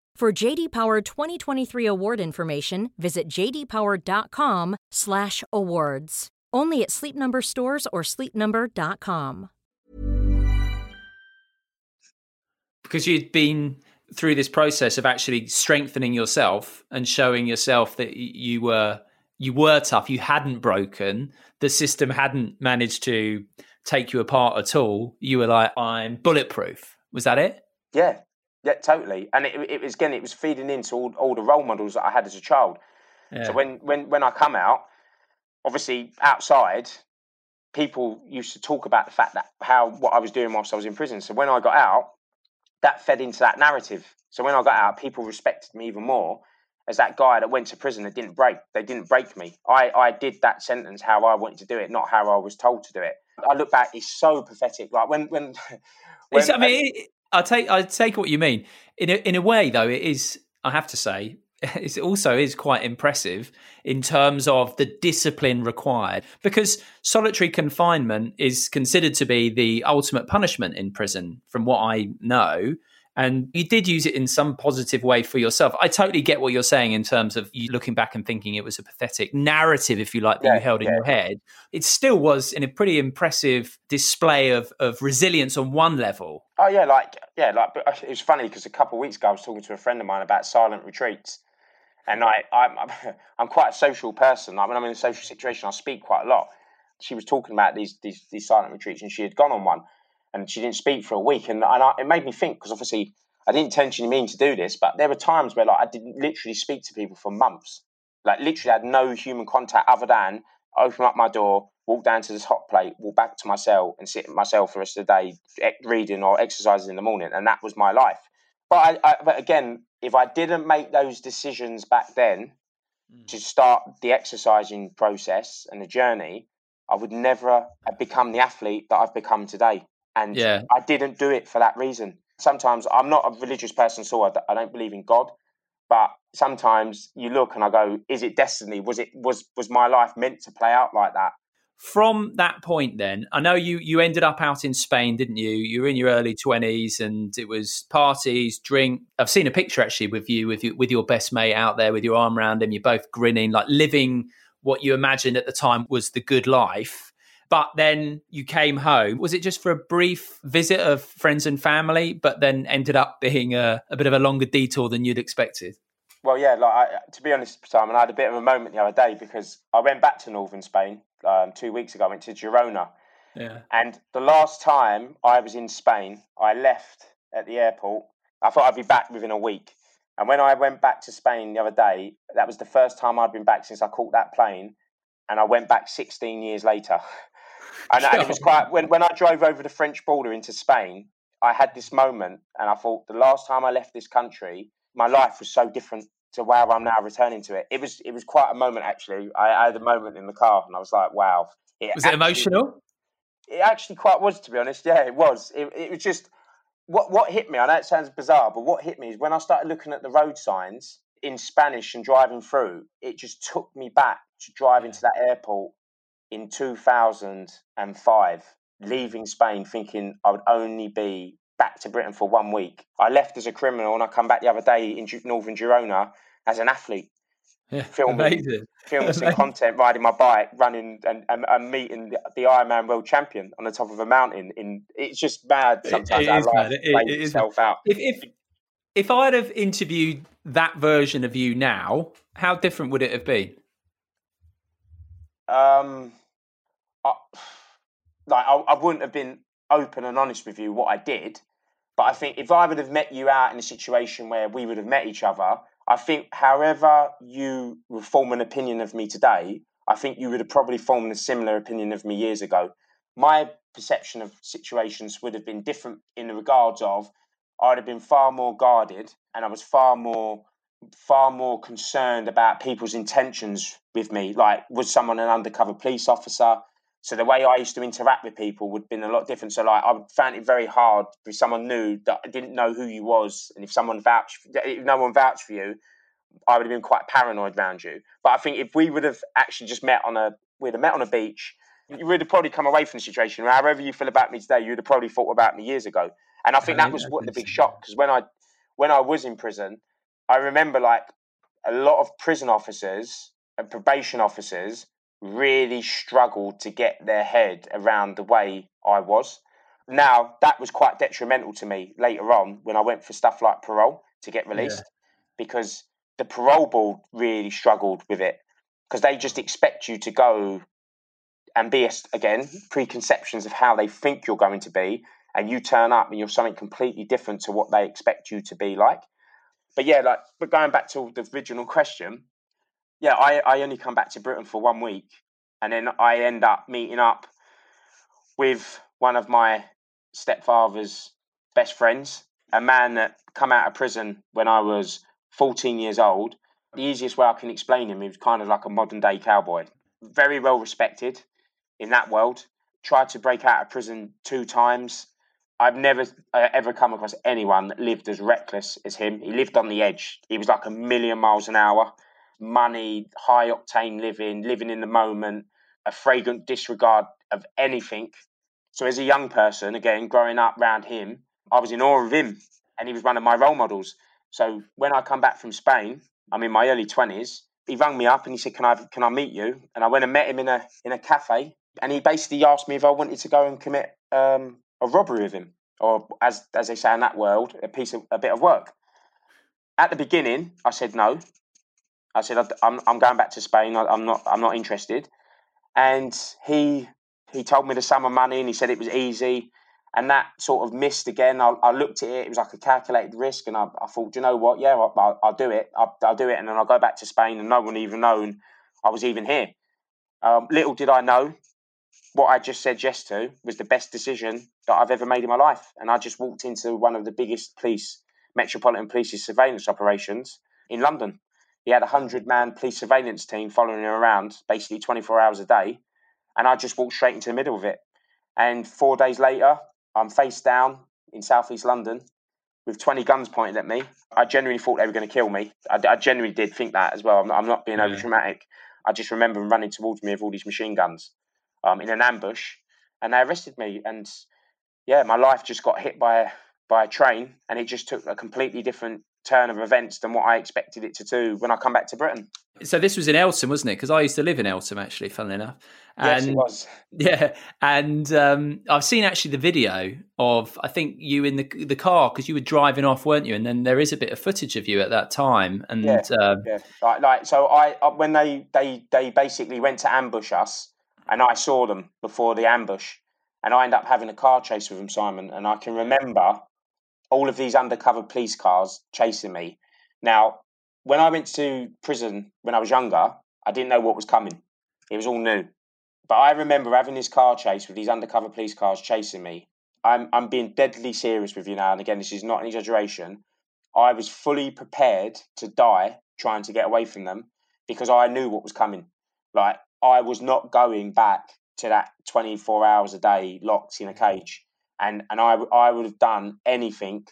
For J.D. Power 2023 award information, visit jdpower.com/awards. Only at Sleep Number stores or sleepnumber.com. Because you'd been through this process of actually strengthening yourself and showing yourself that you were tough, you hadn't broken, the system hadn't managed to take you apart at all. You were like, I'm bulletproof. Was that it? Yeah. Yeah, totally. And it was feeding into all the role models that I had as a child. Yeah. So when I come out, obviously outside, people used to talk about the fact that what I was doing whilst I was in prison. So when I got out, that fed into that narrative. So when I got out, people respected me even more as that guy that went to prison that didn't break. They didn't break me. I did that sentence how I wanted to do it, not how I was told to do it. I look back, it's so pathetic. Like when I mean, I take what you mean. In a way, though, it is. I have to say, it also is quite impressive in terms of the discipline required, because solitary confinement is considered to be the ultimate punishment in prison, from what I know. And you did use it in some positive way for yourself. I totally get what you're saying in terms of you looking back and thinking it was a pathetic narrative, if you like, that you held in your head. It still was in a pretty impressive display of resilience on one level. Oh, yeah. Like it was funny because a couple of weeks ago I was talking to a friend of mine about silent retreats. And I'm quite a social person. Like when I'm in a social situation, I speak quite a lot. She was talking about these silent retreats, and she had gone on one. And she didn't speak for a week. And it made me think, because obviously I didn't intentionally mean to do this, but there were times where I didn't literally speak to people for months. Literally I had no human contact other than open up my door, walk down to this hot plate, walk back to my cell and sit in my cell for the rest of the day, reading or exercising in the morning. And that was my life. But but again, if I didn't make those decisions back then to start the exercising process and the journey, I would never have become the athlete that I've become today. And I didn't do it for that reason. Sometimes I'm not a religious person, so I don't believe in God. But sometimes you look and I go, is it destiny? Was my life meant to play out like that? From that point then, I know you ended up out in Spain, didn't you? You were in your early 20s and it was parties, drink. I've seen a picture actually with your best mate out there with your arm around him. You're both grinning, like living what you imagined at the time was the good life. But then you came home. Was it just for a brief visit of friends and family, but then ended up being a bit of a longer detour than you'd expected? Well, yeah, to be honest, Simon, I had a bit of a moment the other day because I went back to northern Spain 2 weeks ago. I went to Girona. Yeah. And the last time I was in Spain, I left at the airport. I thought I'd be back within a week. And when I went back to Spain the other day, that was the first time I'd been back since I caught that plane. And I went back 16 years later. And it was quite, when I drove over the French border into Spain, I had this moment and I thought the last time I left this country, my life was so different to where I'm now returning to it. It was quite a moment, actually. I had a moment in the car and I was like, wow. Was it emotional? It actually quite was, to be honest. Yeah, it was. It was just, what hit me, I know it sounds bizarre, but what hit me is when I started looking at the road signs in Spanish and driving through, it just took me back to driving to that airport in 2005, leaving Spain thinking I would only be back to Britain for 1 week. I left as a criminal and I come back the other day in northern Girona as an athlete, filming some content, riding my bike, running and meeting the Ironman world champion on the top of a mountain. It's just mad sometimes. It plays itself out. If I'd have interviewed that version of you now, how different would it have been? I wouldn't have been open and honest with you what I did, but I think if I would have met you out in a situation where we would have met each other, I think however you would form an opinion of me today, I think you would have probably formed a similar opinion of me years ago. My perception of situations would have been different in the regards of I would have been far more guarded and I was far more concerned about people's intentions with me. Like, was someone an undercover police officer? So the way I used to interact with people would have been a lot different. So I found it very hard if someone knew that I didn't know who you was, and if no one vouched for you, I would have been quite paranoid around you. But I think if we would have actually just met on a beach, you would have probably come away from the situation. However you feel about me today, you would have probably thought about me years ago. And I think that was what the big shock, because when I was in prison, I remember a lot of prison officers and probation officers really struggled to get their head around the way I was. Now, that was quite detrimental to me later on when I went for stuff like parole to get released, because the parole board really struggled with it, because they just expect you to go and be, again, preconceptions of how they think you're going to be, and you turn up and you're something completely different to what they expect you to be like. But but going back to the original question, I only come back to Britain for 1 week, and then I end up meeting up with one of my stepfather's best friends, a man that come out of prison when I was 14 years old. The easiest way I can explain him, he was kind of like a modern day cowboy, very well respected in that world, tried to break out of prison 2 times. I've never ever come across anyone that lived as reckless as him. He lived on the edge. He was like a million miles an hour. Money, high octane living, living in the moment, a fragrant disregard of anything. So as a young person, again, growing up around him, I was in awe of him and he was one of my role models. So when I come back from Spain, I'm in my early 20s, he rang me up and he said, can I meet you? And I went and met him in a cafe, and he basically asked me if I wanted to go and commit a robbery with him, or as they say in that world, a bit of work. At the beginning, I said no. I said, I'm going back to Spain. I'm not interested. And he told me the sum of money and he said it was easy. And that sort of missed again. I looked at it. It was like a calculated risk. And I thought, do you know what? Yeah, I'll do it. I'll do it. And then I'll go back to Spain and no one even known I was even here. Little did I know, what I just said yes to was the best decision that I've ever made in my life. And I just walked into one of the biggest Metropolitan Police's surveillance operations in London. He had a 100-man police surveillance team following him around, basically 24 hours a day. And I just walked straight into the middle of it. And 4 days later, I'm face down in southeast London with 20 guns pointed at me. I genuinely thought they were going to kill me. I genuinely did think that as well. I'm not being over dramatic. I just remember them running towards me with all these machine guns in an ambush. And they arrested me. And yeah, my life just got hit by a train. And it just took a completely different turn of events than what I expected it to do when I come back to Britain. So this was in Eltham, wasn't it? Because I used to live in Eltham, actually, funnily enough. And, yes, it was. Yeah. And I've seen actually the video of, I think, you in the car, because you were driving off, weren't you? And then there is a bit of footage of you at that time. And yeah. So I when they basically went to ambush us, and I saw them before the ambush, and I ended up having a car chase with them, Simon. And I can remember all of these undercover police cars chasing me. Now, when I went to prison when I was younger, I didn't know what was coming. It was all new. But I remember having this car chase with these undercover police cars chasing me. I'm being deadly serious with you now. And again, this is not an exaggeration. I was fully prepared to die trying to get away from them because I knew what was coming. Like, I was not going back to that 24 hours a day locked in a cage. And I would have done anything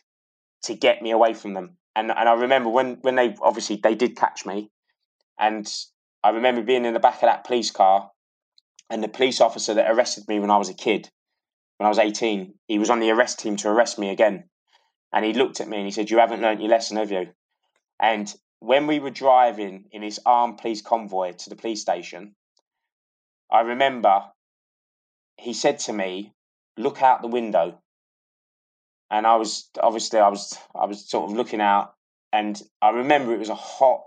to get me away from them. And I remember when they, obviously, they did catch me. And I remember being in the back of that police car, and the police officer that arrested me when I was a kid, when I was 18, he was on the arrest team to arrest me again. And he looked at me and he said, "You haven't learnt your lesson, have you?" And when we were driving in this armed police convoy to the police station, I remember he said to me, "Look out the window." And I was sort of looking out, and I remember it was a hot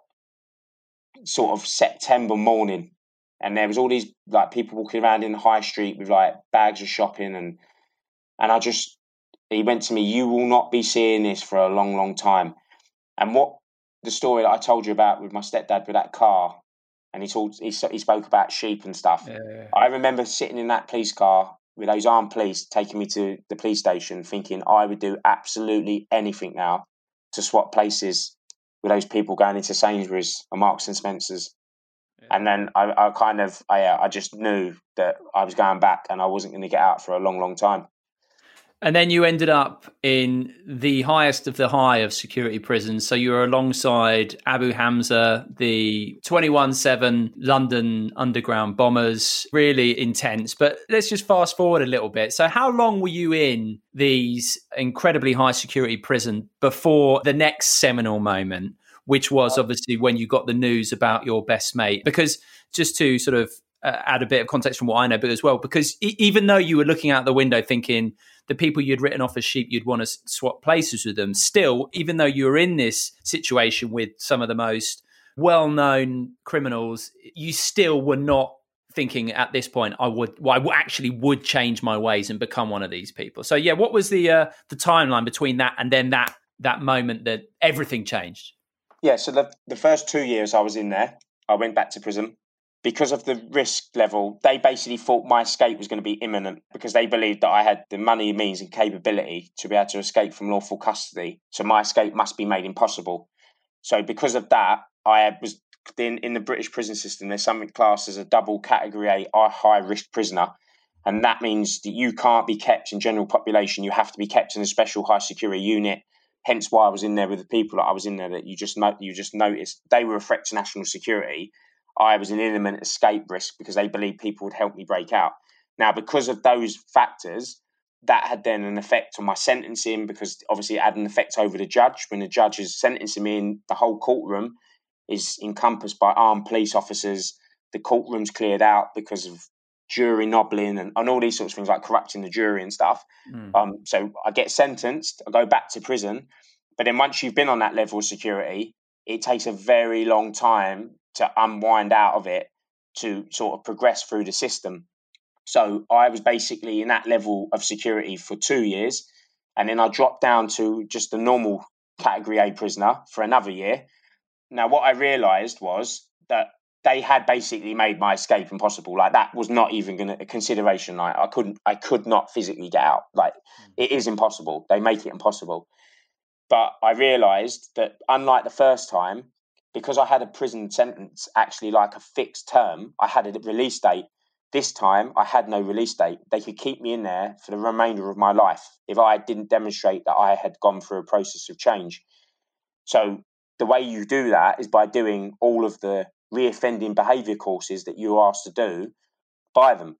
sort of September morning, and there was all these like people walking around in the high street with like bags of shopping, and I just, he went to me, "You will not be seeing this for a long, long time." And what the story that I told you about with my stepdad with that car, and he spoke about sheep and stuff. Yeah. I remember sitting in that police car with those armed police taking me to the police station, thinking I would do absolutely anything now to swap places with those people going into Sainsbury's or Marks and Spencer's. Yeah. And then I just knew that I was going back and I wasn't going to get out for a long, long time. And then you ended up in the highest of the high of security prisons. So you were alongside Abu Hamza, the 21/7 London Underground bombers, really intense. But let's just fast forward a little bit. So how long were you in these incredibly high security prison before the next seminal moment, which was obviously when you got the news about your best mate? Because just to sort of add a bit of context from what I know, but as well, because even though you were looking out the window thinking the people you'd written off as sheep, you'd want to swap places with them, still, even though you were in this situation with some of the most well-known criminals, you still were not thinking at this point, I would change my ways and become one of these people. So yeah, what was the timeline between that and then that moment that everything changed? Yeah, so the first 2 years I was in there, I went back to prison. Because of the risk level, they basically thought my escape was going to be imminent because they believed that I had the money, means and capability to be able to escape from lawful custody. So my escape must be made impossible. So because of that, I was in the British prison system. There's something classed as a double category A high risk prisoner. And that means that you can't be kept in general population. You have to be kept in a special high security unit. Hence why I was in there with the people that I was in there that you just noticed they were a threat to national security. I was an imminent escape risk because they believed people would help me break out. Now, because of those factors, that had then an effect on my sentencing, because obviously it had an effect over the judge. When the judge is sentencing me, in the whole courtroom is encompassed by armed police officers. The courtroom's cleared out because of jury nobbling and all these sorts of things, like corrupting the jury and stuff. So I get sentenced, I go back to prison. But then once you've been on that level of security, it takes a very long time to unwind out of it, to sort of progress through the system. So I was basically in that level of security for 2 years. And then I dropped down to just a normal category A prisoner for another year. Now, what I realized was that they had basically made my escape impossible. Like, that was not even a consideration. Like, I could not physically get out. Like, it is impossible. They make it impossible. But I realized that, unlike the first time, because I had a prison sentence, actually like a fixed term, I had a release date. This time, I had no release date. They could keep me in there for the remainder of my life if I didn't demonstrate that I had gone through a process of change. So the way you do that is by doing all of the reoffending behaviour courses that you're asked to do by them.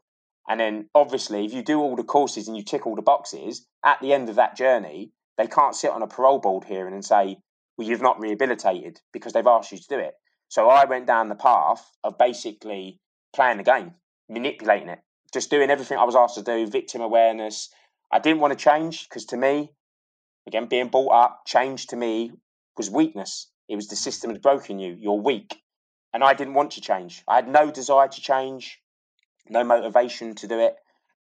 And then, obviously, if you do all the courses and you tick all the boxes, at the end of that journey, they can't sit on a parole board hearing and say, well, you've not rehabilitated, because they've asked you to do it. So I went down the path of basically playing the game, manipulating it, just doing everything I was asked to do, victim awareness. I didn't want to change because, to me, again, being brought up, change to me was weakness. It was the system had broken you. You're weak. And I didn't want to change. I had no desire to change, no motivation to do it.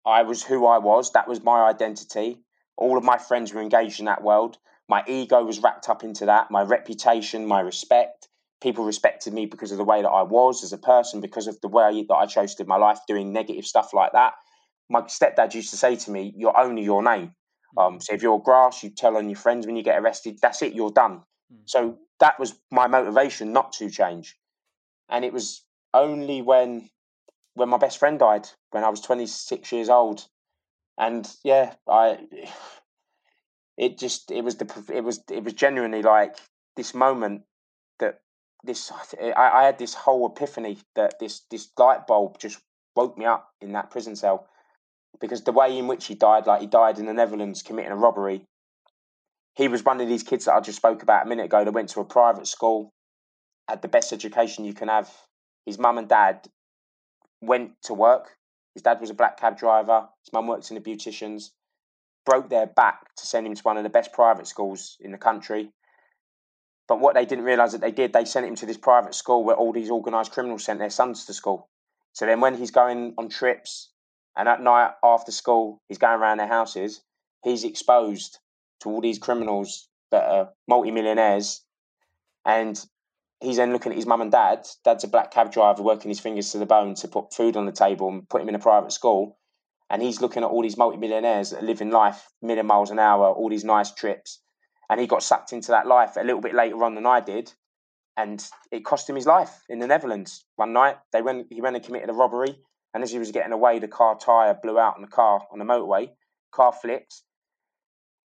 I was who I was. That was my identity. All of my friends were engaged in that world. My ego was wrapped up into that, my reputation, my respect. People respected me because of the way that I was as a person, because of the way that I chose to live my life, doing negative stuff like that. My stepdad used to say to me, you're only your name. So if you're grass, you tell on your friends when you get arrested, that's it, you're done. So that was my motivation not to change. And it was only when my best friend died, when I was 26 years old. And yeah, it was genuinely like this moment that I had this whole epiphany, that this light bulb just woke me up in that prison cell, because the way in which he died, like, he died in the Netherlands committing a robbery. He was one of these kids that I just spoke about a minute ago that went to a private school, had the best education you can have. His mum and dad went to work. His dad was a black cab driver. His mum worked in a beautician's. Broke their back to send him to one of the best private schools in the country. But what they didn't realise that they did, they sent him to this private school where all these organised criminals sent their sons to school. So then when he's going on trips and at night after school, he's going around their houses, he's exposed to all these criminals that are multi-millionaires. And he's then looking at his mum and dad. Dad's a black cab driver working his fingers to the bone to put food on the table and put him in a private school. And he's looking at all these multimillionaires that are living life a million miles an hour, all these nice trips. And he got sucked into that life a little bit later on than I did. And it cost him his life in the Netherlands. One night, he went and committed a robbery. And as he was getting away, the car tyre blew out on the car on the motorway. Car flipped.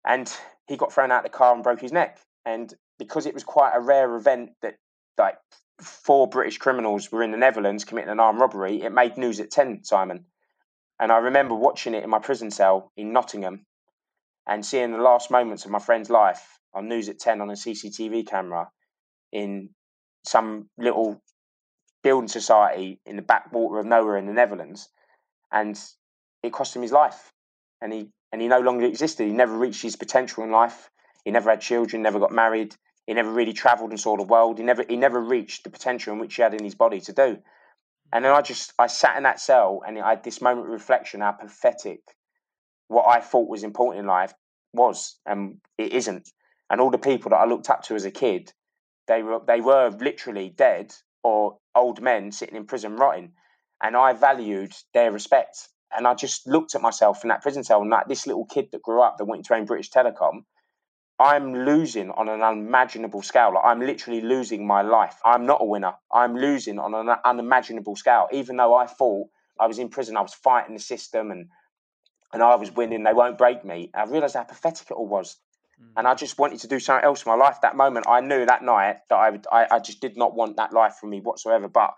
And he got thrown out the car and broke his neck. And because it was quite a rare event that, like, 4 British criminals were in the Netherlands committing an armed robbery, it made news at 10, Simon. And I remember watching it in my prison cell in Nottingham and seeing the last moments of my friend's life on News at 10 on a CCTV camera in some little building society in the backwater of nowhere in the Netherlands. And it cost him his life. And he no longer existed. He never reached his potential in life. He never had children, never got married. He never really travelled and saw the world. He never reached the potential in which he had in his body to do. And then I sat in that cell and I had this moment of reflection, how pathetic what I thought was important in life was, and it isn't. And all the people that I looked up to as a kid, they were literally dead or old men sitting in prison rotting. And I valued their respect. And I just looked at myself in that prison cell and, like, this little kid that grew up that went to own British Telecom, I'm losing on an unimaginable scale. Like, I'm literally losing my life. I'm not a winner. I'm losing on an unimaginable scale, even though I thought I was in prison, I was fighting the system and I was winning, they won't break me. And I realised how pathetic it all was. Mm. And I just wanted to do something else in my life. That moment, I knew that night that I just did not want that life for me whatsoever. But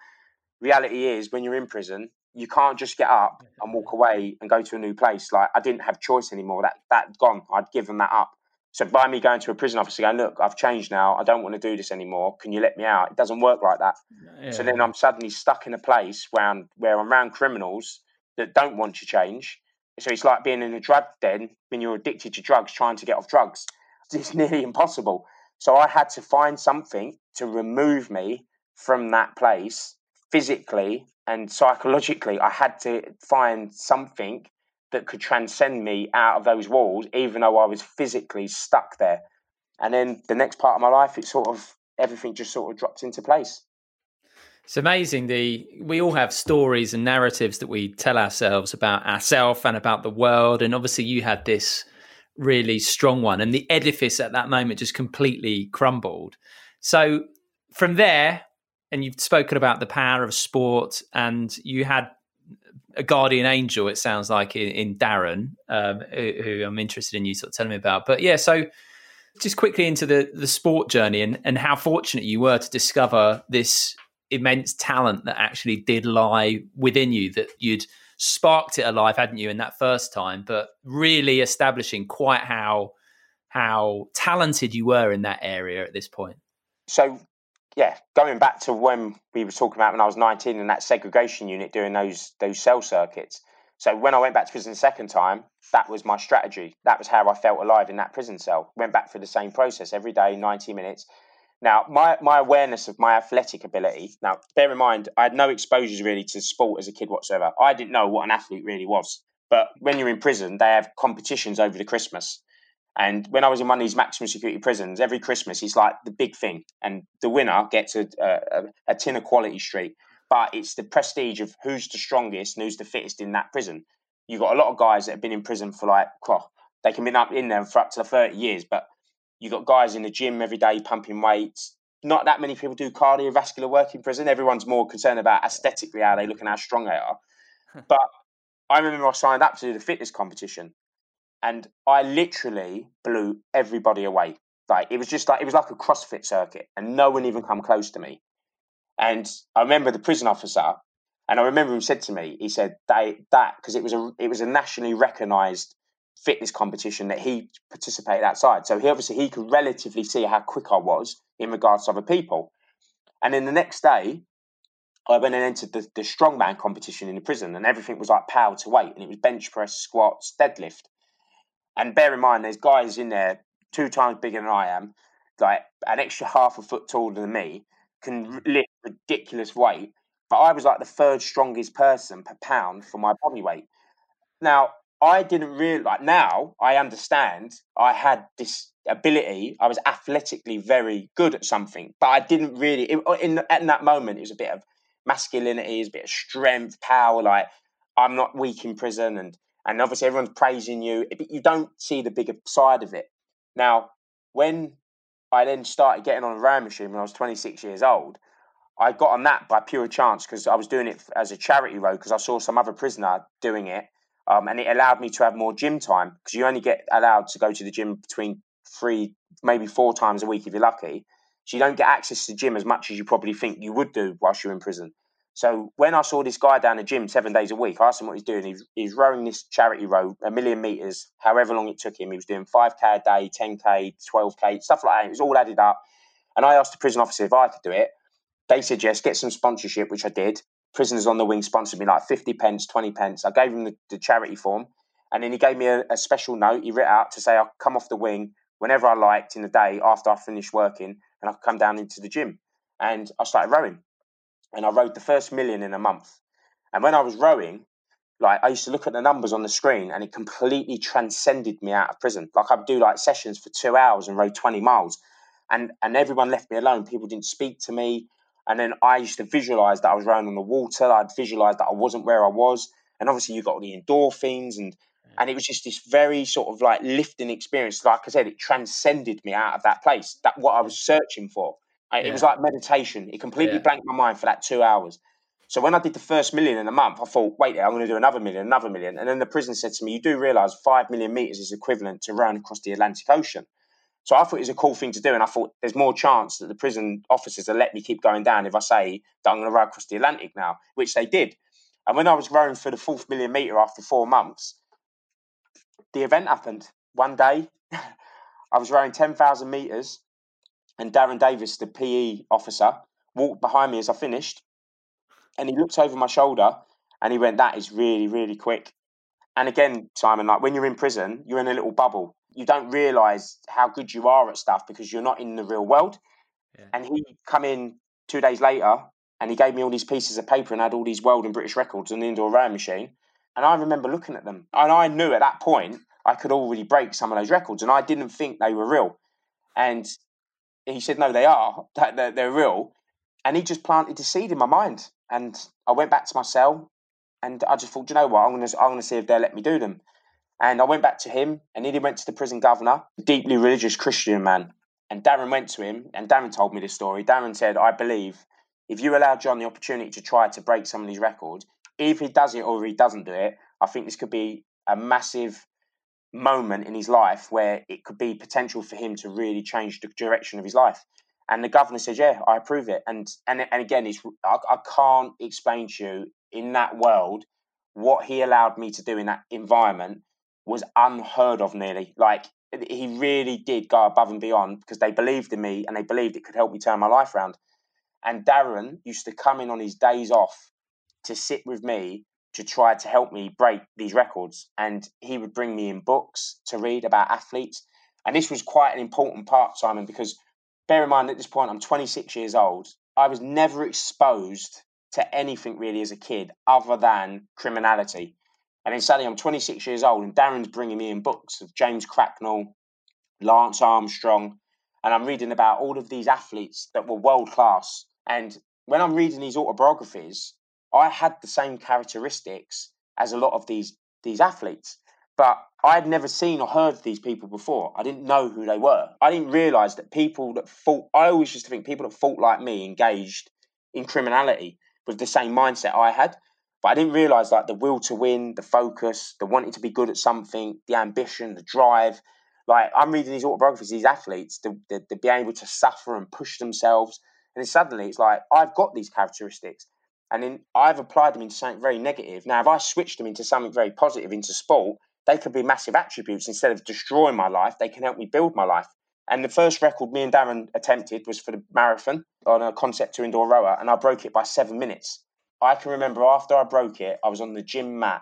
reality is, when you're in prison, you can't just get up and walk away and go to a new place. Like, I didn't have choice anymore. That gone. I'd given that up. So by me going to a prison officer going, look, I've changed now. I don't want to do this anymore. Can you let me out? It doesn't work like that. Yeah. So then I'm suddenly stuck in a place where I'm around criminals that don't want to change. So it's like being in a drug den when you're addicted to drugs, trying to get off drugs. It's nearly impossible. So I had to find something to remove me from that place physically and psychologically. I had to find something that could transcend me out of those walls, even though I was physically stuck there. And then the next part of my life, it sort of, everything just sort of dropped into place. It's amazing. We all have stories and narratives that we tell ourselves about ourselves and about the world. And obviously you had this really strong one, and the edifice at that moment just completely crumbled. So from there, and you've spoken about the power of sport, and you had a guardian angel, it sounds like, in Darren, who I'm interested in you sort of telling me about. But yeah, so just quickly into the sport journey and how fortunate you were to discover this immense talent that actually did lie within you, that you'd sparked it alive, hadn't you, in that first time, but really establishing quite how talented you were in that area at this point. So yeah, going back to when we were talking about when I was 19 in that segregation unit doing those cell circuits. So when I went back to prison the second time, that was my strategy. That was how I felt alive in that prison cell. Went back through the same process every day, 90 minutes. Now, my awareness of my athletic ability. Now, bear in mind, I had no exposures really to sport as a kid whatsoever. I didn't know what an athlete really was. But when you're in prison, they have competitions over the Christmas. And when I was in one of these maximum security prisons, every Christmas, it's like the big thing. And the winner gets a tin of Quality Street. But it's the prestige of who's the strongest and who's the fittest in that prison. You've got a lot of guys that have been in prison for they can be up in there for up to 30 years. But you've got guys in the gym every day pumping weights. Not that many people do cardiovascular work in prison. Everyone's more concerned about aesthetically how they look and how strong they are. But I remember I signed up to do the fitness competition. And I literally blew everybody away. Like, it was just like, it was like a CrossFit circuit, and no one even come close to me. And I remember the prison officer, and I remember him said to me, he said that because it was a nationally recognised fitness competition that he participated outside. So he could relatively see how quick I was in regards to other people. And then the next day, I went and entered the strongman competition in the prison, and everything was like power to weight, and it was bench press, squats, deadlift. And bear in mind, there's guys in there 2 times bigger than I am, like an extra half a foot taller than me, can lift ridiculous weight. But I was like the 3rd strongest person per pound for my body weight. Now, I didn't really, like, now I understand I had this ability. I was athletically very good at something, but I didn't really, in that moment, it was a bit of masculinity, it was a bit of strength, power, like, I'm not weak in prison. And obviously everyone's praising you, but you don't see the bigger side of it. Now, when I then started getting on a rowing machine when I was 26 years old, I got on that by pure chance because I was doing it as a charity row because I saw some other prisoner doing it. And it allowed me to have more gym time because you only get allowed to go to the gym between 3, maybe 4 times a week if you're lucky. So you don't get access to the gym as much as you probably think you would do whilst you're in prison. So when I saw this guy down the gym 7 days a week, I asked him what he's doing. He's rowing this charity row, 1,000,000 meters, however long it took him. He was doing 5K a day, 10K, 12K, stuff like that. It was all added up. And I asked the prison officer if I could do it. They said, yes, get some sponsorship, which I did. Prisoners on the Wing sponsored me like 50 pence, 20 pence. I gave him the charity form. And then he gave me a special note. He wrote out to say, I'll come off the wing whenever I liked in the day after I finished working, and I'll come down into the gym. And I started rowing. And I rowed the first 1,000,000 in a month. And when I was rowing, like, I used to look at the numbers on the screen and it completely transcended me out of prison. Like, I'd do like sessions for 2 hours and row 20 miles. And everyone left me alone. People didn't speak to me. And then I used to visualize that I was rowing on the water. I'd visualize that I wasn't where I was. And obviously you got all the endorphins and it was just this very sort of like lifting experience. Like I said, it transcended me out of that place, that what I was searching for. It was like meditation. It completely blanked my mind for that 2 hours. So when I did the first million in a month, I thought, wait there, I'm going to do another million. And then the prison said to me, you do realise 5 million metres is equivalent to rowing across the Atlantic Ocean. So I thought it was a cool thing to do. And I thought there's more chance that the prison officers will let me keep going down if I say that I'm going to row across the Atlantic now, which they did. And when I was rowing for the 4th million metre after 4 months, the event happened. One day, I was rowing 10,000 metres and Darren Davis, the PE officer, walked behind me as I finished. And he looked over my shoulder and he went, that is really, really quick. And again, Simon, like when you're in prison, you're in a little bubble. You don't realise how good you are at stuff because you're not in the real world. Yeah. And he come in 2 days later and he gave me all these pieces of paper and had all these world and British records on the indoor rowing machine. And I remember looking at them. And I knew at that point I could already break some of those records. And I didn't think they were real. And he said, no, they are. They're real. And he just planted the seed in my mind. And I went back to my cell and I just thought, you know what, I'm going to see if they'll let me do them. And I went back to him and he went to the prison governor, a deeply religious Christian man. And Darren went to him and Darren told me this story. Darren said, I believe if you allow John the opportunity to try to break some of these records, if he does it or he doesn't do it, I think this could be a massive moment in his life where it could be potential for him to really change the direction of his life. And the governor said, yeah, I approve it. And again, I can't explain to you in that world what he allowed me to do in that environment was unheard of nearly. Like, he really did go above and beyond because they believed in me and they believed it could help me turn my life around. And Darren used to come in on his days off to sit with me to try to help me break these records. And he would bring me in books to read about athletes. And this was quite an important part, Simon, because bear in mind, at this point, I'm 26 years old. I was never exposed to anything really as a kid other than criminality. And then suddenly I'm 26 years old and Darren's bringing me in books of James Cracknell, Lance Armstrong, and I'm reading about all of these athletes that were world class. And when I'm reading these autobiographies, I had the same characteristics as a lot of these athletes. But I had never seen or heard of these people before. I didn't know who they were. I didn't realise that people that thought, I always used to think people that thought like me engaged in criminality with the same mindset I had. But I didn't realise like the will to win, the focus, the wanting to be good at something, the ambition, the drive. Like I'm reading these autobiographies, these athletes, to be able to suffer and push themselves. And then suddenly it's like, I've got these characteristics. And then I've applied them into something very negative. Now, if I switched them into something very positive, into sport, they could be massive attributes. Instead of destroying my life, they can help me build my life. And the first record me and Darren attempted was for the marathon on a Concept2 indoor rower, and I broke it by 7 minutes. I can remember after I broke it, I was on the gym mat,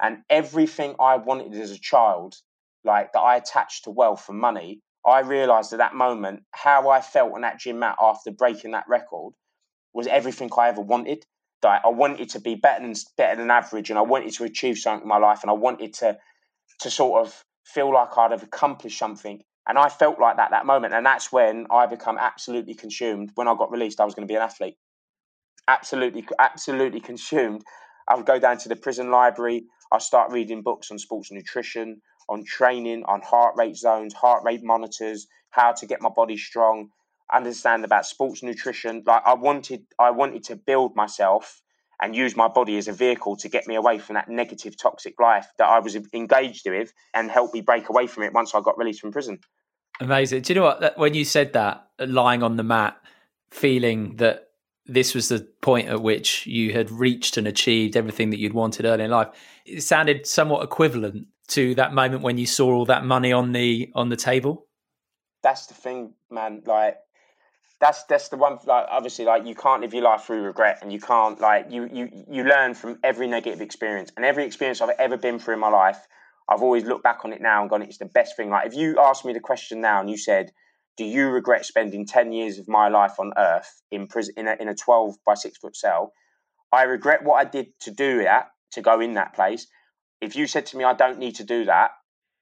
and everything I wanted as a child, like that I attached to wealth and money, I realised at that moment how I felt on that gym mat after breaking that record was everything I ever wanted. Like I wanted to be better than average, and I wanted to achieve something in my life, and I wanted to sort of feel like I'd have accomplished something. And I felt like that moment. And that's when I become absolutely consumed. When I got released, I was going to be an athlete. Absolutely consumed. I would go down to the prison library. I'd start reading books on sports nutrition, on training, on heart rate zones, heart rate monitors, how to get my body strong, understand about sports nutrition. Like I wanted to build myself and use my body as a vehicle to get me away from that negative, toxic life that I was engaged with and help me break away from it once I got released from prison. Amazing. Do you know what? When you said that, lying on the mat, feeling that this was the point at which you had reached and achieved everything that you'd wanted early in life, it sounded somewhat equivalent to that moment when you saw all that money on the table. That's the thing, man. Like, That's the one, like, obviously, like, you can't live your life through regret, and you can't, like, you learn from every negative experience. And every experience I've ever been through in my life, I've always looked back on it now and gone, it's the best thing. Like, if you asked me the question now and you said, do you regret spending 10 years of my life on earth in prison, in a 12 by 6 foot cell? I regret what I did to do that, to go in that place. If you said to me, I don't need to do that,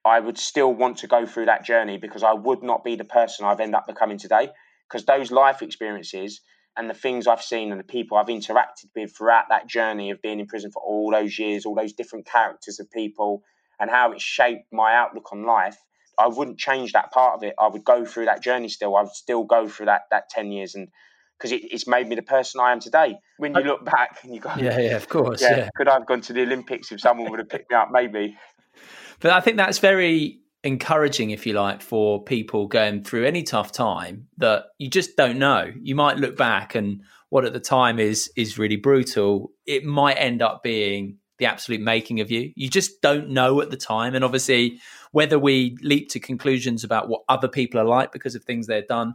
I would still want to go through that journey because I would not be the person I've ended up becoming today. Because those life experiences and the things I've seen and the people I've interacted with throughout that journey of being in prison for all those years, all those different characters of people and how it shaped my outlook on life, I wouldn't change that part of it. I would go through that journey still. I would still go through that 10 years and because it's made me the person I am today. When you look back and you go, yeah, of course. Could I have gone to the Olympics if someone would have picked me up? Maybe. But I think that's very encouraging, if you like, for people going through any tough time that you just don't know. You might look back and what at the time is really brutal, it might end up being the absolute making of you. You just don't know at the time. And obviously, whether we leap to conclusions about what other people are like because of things they've done,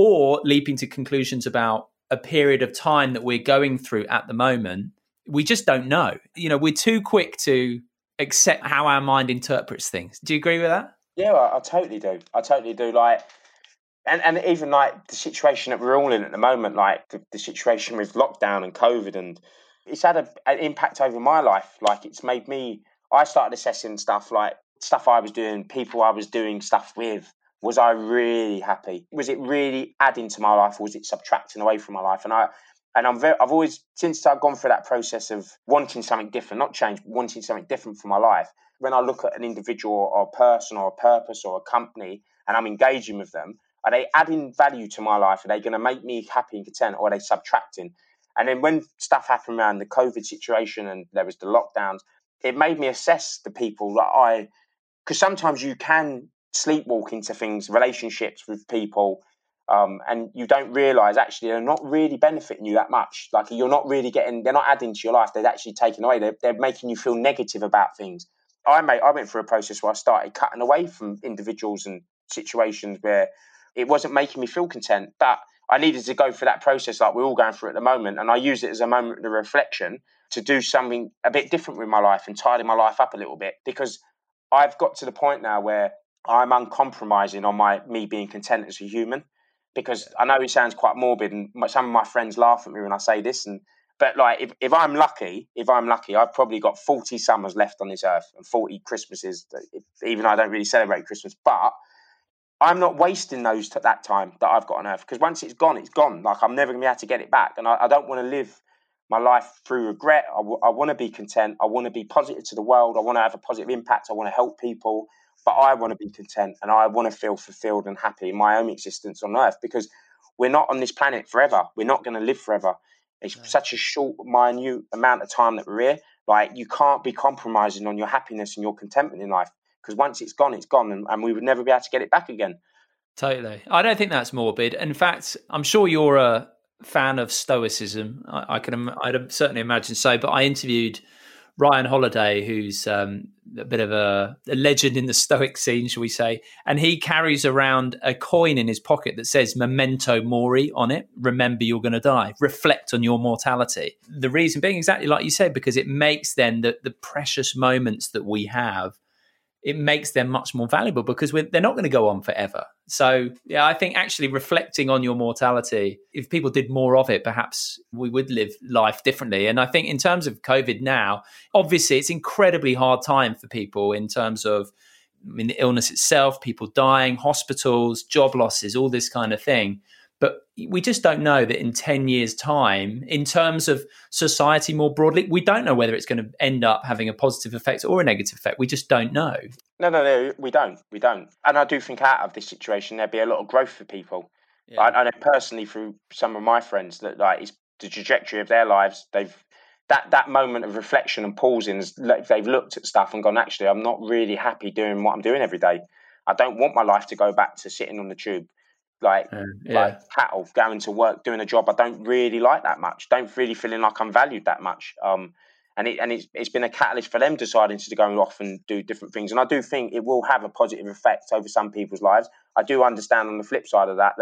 or leaping to conclusions about a period of time that we're going through at the moment, we just don't know. You know, we're too quick to accept how our mind interprets things. Do you agree with that? Yeah, I totally do. I totally do. Like, and even like the situation that we're all in at the moment, like the situation with lockdown and COVID, and it's had an impact over my life. Like, it's made me, I started assessing stuff, like stuff I was doing, people I was doing stuff with. Was I really happy? Was it really adding to my life, or was it subtracting away from my life? And I've always, since I've gone through that process of wanting something different, not change, wanting something different for my life, when I look at an individual or a person or a purpose or a company and I'm engaging with them, are they adding value to my life? Are they going to make me happy and content, or are they subtracting? And then when stuff happened around the COVID situation and there was the lockdowns, it made me assess the people that I, because sometimes you can sleepwalk into things, relationships with people, and you don't realise actually they're not really benefiting you that much. Like, you're not really getting, they're not adding to your life. They're actually taking away. They're making you feel negative about things. I went through a process where I started cutting away from individuals and situations where it wasn't making me feel content, but I needed to go through that process like we're all going through at the moment, and I use it as a moment of reflection to do something a bit different with my life and tidy my life up a little bit, because I've got to the point now where I'm uncompromising on me being content as a human. Because I know it sounds quite morbid, and some of my friends laugh at me when I say this, but like if I'm lucky, I've probably got 40 summers left on this earth and 40 Christmases, even though I don't really celebrate Christmas, but I'm not wasting those that time that I've got on earth, because once it's gone, it's gone. Like, I'm never going to be able to get it back. And I don't want to live my life through regret. I want to be content. I want to be positive to the world. I want to have a positive impact. I want to help people. But I want to be content, and I want to feel fulfilled and happy in my own existence on earth, because we're not on this planet forever. We're not going to live forever. It's such a short, minute amount of time that we're here. Like, you can't be compromising on your happiness and your contentment in life, because once it's gone, it's gone, and we would never be able to get it back again. Totally. I don't think that's morbid. In fact, I'm sure you're a fan of stoicism. I'd certainly imagine so, but I interviewed Ryan Holiday, who's a bit of a legend in the Stoic scene, shall we say, and he carries around a coin in his pocket that says memento mori on it. Remember, you're going to die. Reflect on your mortality. The reason being exactly like you said, because it makes then the precious moments that we have, it makes them much more valuable, because they're not going to go on forever. So yeah, I think actually reflecting on your mortality, if people did more of it, perhaps we would live life differently. And I think in terms of COVID now, obviously it's incredibly hard time for people in terms of the illness itself, people dying, hospitals, job losses, all this kind of thing. But we just don't know that in 10 years' time, in terms of society more broadly, we don't know whether it's going to end up having a positive effect or a negative effect. We just don't know. No, we don't. And I do think out of this situation, there'd be a lot of growth for people. Yeah. I know personally through some of my friends that like it's the trajectory of their lives. They've that moment of reflection and pausing, they've looked at stuff and gone, actually, I'm not really happy doing what I'm doing every day. I don't want my life to go back to sitting on the tube. Like cattle, going to work, doing a job I don't really like that much, don't really feeling like I'm valued that much. And it's been a catalyst for them deciding to go off and do different things. And I do think it will have a positive effect over some people's lives. I do understand on the flip side of that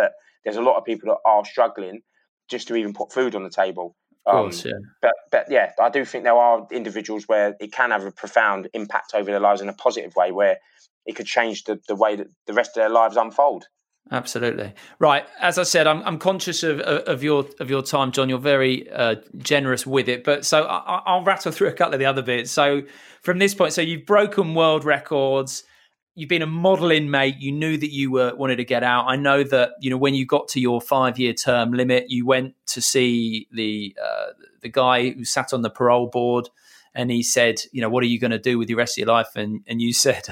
there's a lot of people that are struggling just to even put food on the table. Of course. But yeah, I do think there are individuals where it can have a profound impact over their lives in a positive way, where it could change the way that the rest of their lives unfold. Absolutely. Right. As I said, I'm conscious of your time, John. You're very generous with it. But so I'll rattle through a couple of the other bits. So from this point, so you've broken world records. You've been a modeling mate. You knew that you wanted to get out. I know that, you know, when you got to your 5-year term limit, you went to see the guy who sat on the parole board, and he said, you know, what are you going to do with the rest of your life? And you said,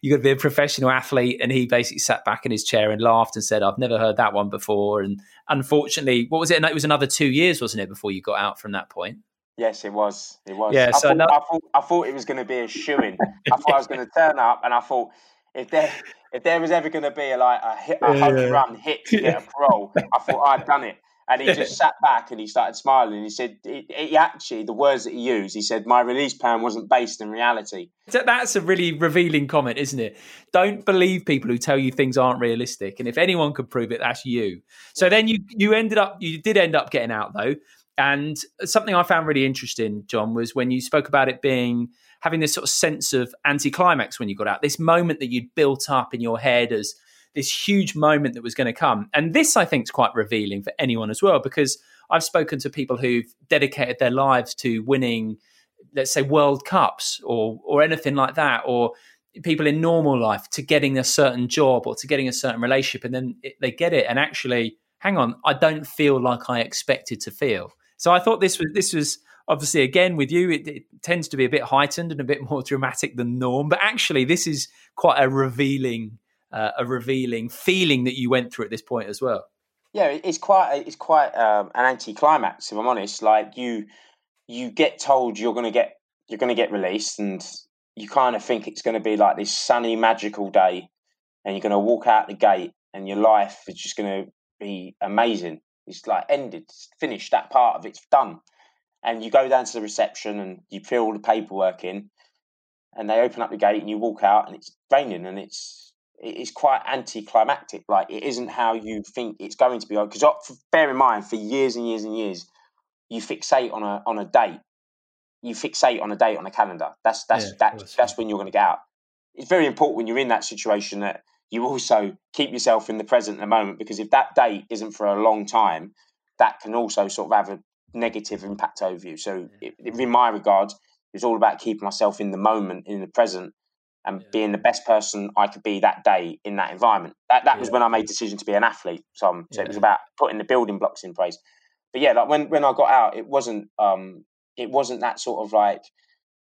You've got to be a professional athlete. And he basically sat back in his chair and laughed and said, I've never heard that one before. And unfortunately, what was it? It was another 2 years, wasn't it, before you got out from that point? Yes, it was. It was. Yeah, I thought it was going to be a shoo-in. I thought I was going to turn up, and I thought if there was ever going to be a 100-run hit to get a parole, I thought I'd done it. And he just sat back and he started smiling. He said, the words that he used, he said, my release plan wasn't based in reality. That's a really revealing comment, isn't it? Don't believe people who tell you things aren't realistic. And if anyone could prove it, that's you. So then you did end up getting out though. And something I found really interesting, John, was when you spoke about it having this sort of sense of anticlimax when you got out, this moment that you'd built up in your head as this huge moment that was going to come. And this, I think, is quite revealing for anyone as well, because I've spoken to people who've dedicated their lives to winning, let's say, World Cups or anything like that, or people in normal life to getting a certain job or to getting a certain relationship. And then they get it and actually, hang on, I don't feel like I expected to feel. So I thought this was obviously, again, with you, it tends to be a bit heightened and a bit more dramatic than norm. But actually, this is quite a revealing feeling that you went through at this point as well. Yeah, it's quite an anticlimax, if I'm honest. Like you get told you're going to get released, and you kind of think it's going to be like this sunny, magical day, and you're going to walk out the gate, and your life is just going to be amazing. It's like ended, it's finished. That part of it's done, and you go down to the reception and you fill all the paperwork in, and they open up the gate and you walk out, and it's raining, and it's quite anticlimactic. Like, it isn't how you think it's going to be. Because bear in mind, for years and years and years, you fixate on a date. You fixate on a date on a calendar. That's when you're going to get out. It's very important when you're in that situation that you also keep yourself in the present at the moment, because if that date isn't for a long time, that can also sort of have a negative impact over you. So in my regard, it's all about keeping myself in the moment, in the present, and being the best person I could be that day in that environment. That was when I made the decision to be an athlete. So it was about putting the building blocks in place. But yeah, like when I got out, it wasn't that sort of like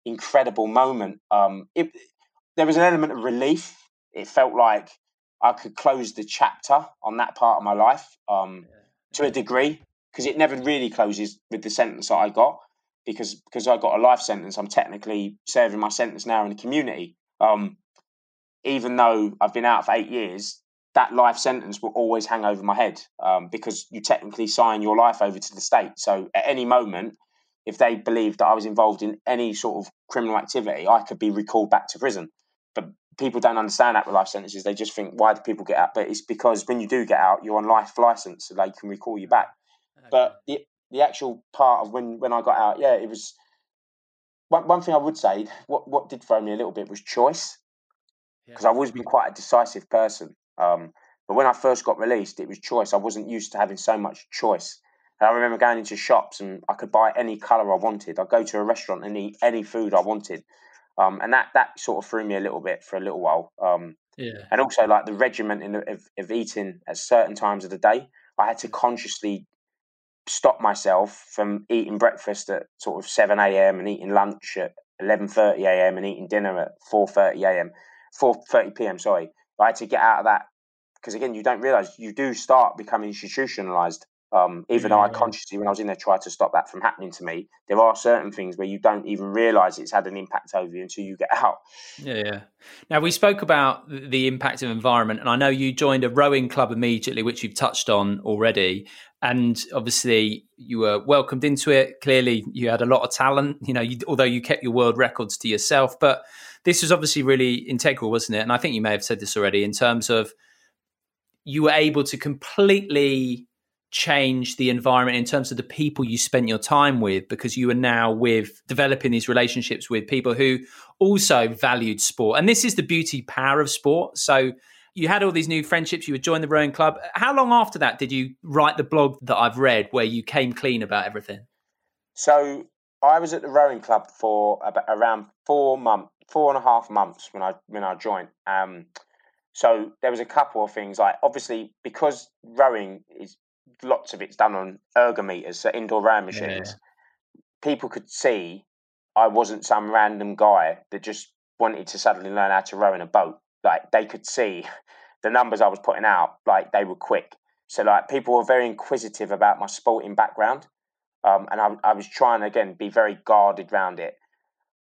incredible moment. There was an element of relief. It felt like I could close the chapter on that part of my life to a degree, because it never really closes with the sentence that I got, because I got a life sentence. I'm technically serving my sentence now in the community. Even though I've been out for 8 years, that life sentence will always hang over my head, because you technically sign your life over to the state. So at any moment, if they believed that I was involved in any sort of criminal activity, I could be recalled back to prison. But people don't understand that with life sentences. They just think, why do people get out? But it's because when you do get out, you're on life license, so they can recall you back. Okay. But the actual part of when I got out, it was... One thing I would say, what did throw me a little bit was choice, because I've always been quite a decisive person. But when I first got released, it was choice. I wasn't used to having so much choice. And I remember going into shops and I could buy any colour I wanted. I'd go to a restaurant and eat any food I wanted. And that sort of threw me a little bit for a little while. And also like the regimen of eating at certain times of the day. I had to consciously stop myself from eating breakfast at sort of 7 a.m. and eating lunch at 11:30 a.m. and eating dinner at 4:30 p.m. I had to get out of that, because again, you don't realise you do start becoming institutionalised. Even though I consciously, when I was in there, tried to stop that from happening to me, there are certain things where you don't even realise it's had an impact over you until you get out. Yeah. Now, we spoke about the impact of environment, and I know you joined a rowing club immediately, which you've touched on already. And obviously, you were welcomed into it. Clearly, you had a lot of talent, although you kept your world records to yourself. But this was obviously really integral, wasn't it? And I think you may have said this already, in terms of you were able to completely change the environment in terms of the people you spent your time with, because you are now with developing these relationships with people who also valued sport. And this is the beauty power of sport. So you had all these new friendships, you would join the rowing club. How long after that did you write the blog that I've read where you came clean about everything? So I was at the rowing club for around 4.5 months when I joined. So there was a couple of things, like obviously because rowing is, lots of it's done on ergometers, so indoor rowing machines. People could see I wasn't some random guy that just wanted to suddenly learn how to row in a boat, like they could see the numbers I was putting out, like they were quick. So like people were very inquisitive about my sporting background. And I was trying to, again, be very guarded around it.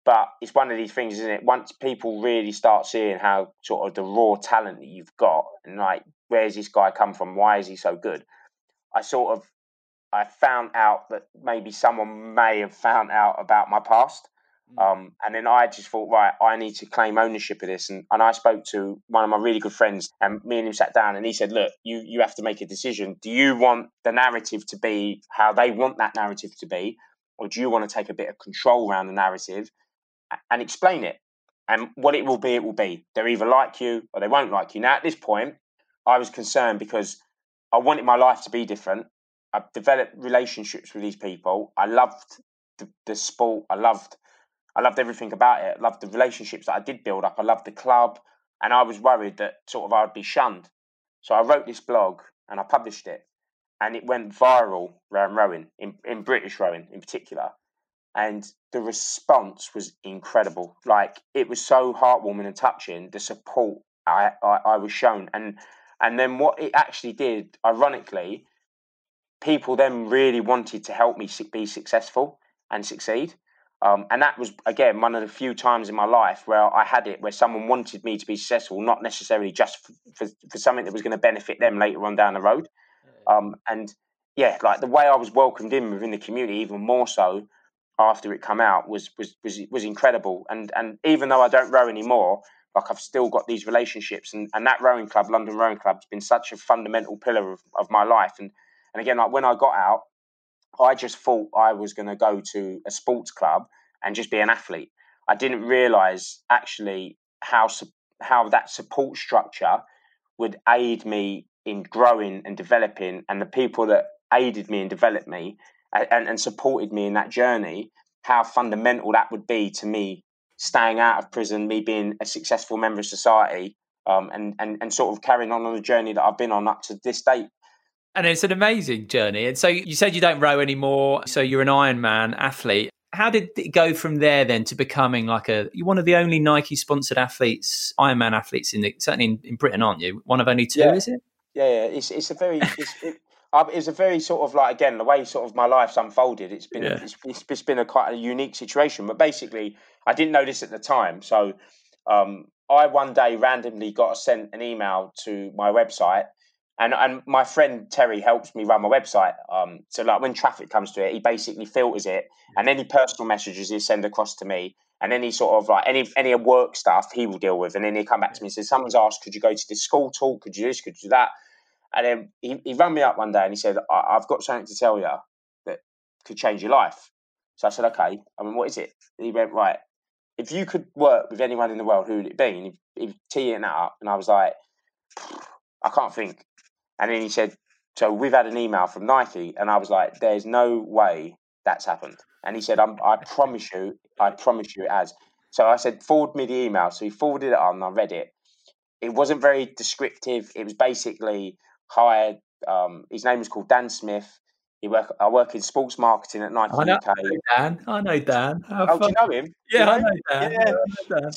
But it's one of these things, isn't it? Once people really start seeing how sort of the raw talent that you've got and like, where's this guy come from? Why is he so good? I found out that maybe someone may have found out about my past. And then I just thought, right, I need to claim ownership of this. And I spoke to one of my really good friends, and me and him sat down, and he said, look, you have to make a decision. Do you want the narrative to be how they want that narrative to be? Or do you want to take a bit of control around the narrative and explain it? And what it will be, it will be. They'll either like you or they won't like you. Now, at this point, I was concerned because I wanted my life to be different. I've developed relationships with these people. I loved the sport. I loved everything about it. I loved the relationships that I did build up. I loved the club. And I was worried that sort of I would be shunned. So I wrote this blog and I published it. And it went viral around rowing, in British rowing in particular. And the response was incredible. Like, it was so heartwarming and touching, the support I was shown. And then what it actually did, ironically, people then really wanted to help me be successful and succeed. And that was, again, one of the few times in my life where I had it, where someone wanted me to be successful, not necessarily just for something that was going to benefit them later on down the road. And yeah, like the way I was welcomed in within the community, even more so after it come out, was incredible. And even though I don't row anymore, like I've still got these relationships, and that rowing club, London Rowing Club, has been such a fundamental pillar of my life. And again, like when I got out, I just thought I was going to go to a sports club and just be an athlete. I didn't realise actually how that support structure would aid me in growing and developing, and the people that aided me and developed me and supported me in that journey, how fundamental that would be to me staying out of prison, me being a successful member of society, and sort of carrying on the journey that I've been on up to this date. And it's an amazing journey. And so you said you don't row anymore, so you're an Ironman athlete. How did it go from there then to becoming like you're one of the only Nike-sponsored athletes, Ironman athletes, certainly in Britain, aren't you? One of only two, yeah. Is it? Yeah. It's a very sort of like, again, the way sort of my life's unfolded, it's been it's been a quite a unique situation. But basically, I didn't know this at the time. So I one day randomly sent an email to my website. And my friend Terry helps me run my website. So like when traffic comes to it, he basically filters it, and any personal messages he send across to me, and any sort of like any work stuff he will deal with. And then he'll come back to me and say, someone's asked, could you go to this school talk? Could you do this? Could you do that? And then he rang me up one day and he said, I've got something to tell you that could change your life. So I said, okay. I mean, what is it? And he went, right, if you could work with anyone in the world, who would it be? And he was teeing that up, and I was like, I can't think. And then he said, so we've had an email from Nike. And I was like, there's no way that's happened. And he said, I promise you it has. So I said, forward me the email. So he forwarded it on, and I read it. It wasn't very descriptive. It was basically hired. His name was called Dan Smith. I work in sports marketing at Nike UK. I know Dan. Do you know him? Yeah, you know? I know Dan.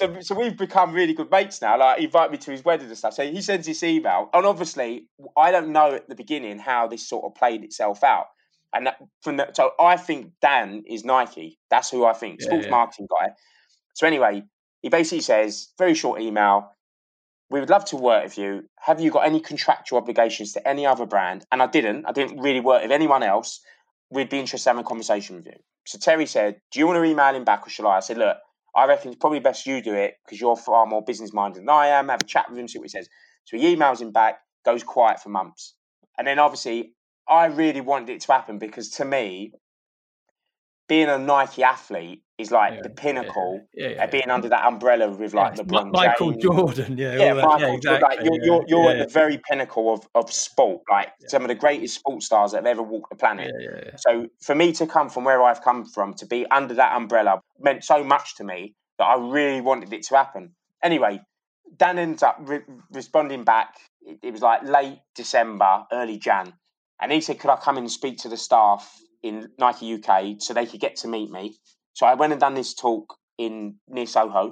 Yeah. So we've become really good mates now. Like, he invited me to his wedding and stuff. So he sends this email. And obviously, I don't know at the beginning how this sort of played itself out. And so I think Dan is Nike. That's who I think. Sports marketing guy. So anyway, he basically says, very short email, we would love to work with you. Have you got any contractual obligations to any other brand? And I didn't really work with anyone else. We'd be interested in having a conversation with you. So Terry said, do you want to email him back or shall I? I said, look, I reckon it's probably best you do it because you're far more business minded than I am. Have a chat with him, see what he says. So he emails him back, goes quiet for months. And then obviously I really wanted it to happen because to me, being a Nike athlete is like the pinnacle of being under that umbrella with like LeBron Michael James. Jordan. Michael Jordan. Like, you're at the very pinnacle of sport, like some of the greatest sports stars that have ever walked the planet. So for me to come from where I've come from, to be under that umbrella meant so much to me that I really wanted it to happen. Anyway, Dan ends up responding back. It was like late December, early Jan. And he said, could I come in and speak to the staff in Nike UK so they could get to meet me? So I went and done this talk near Soho,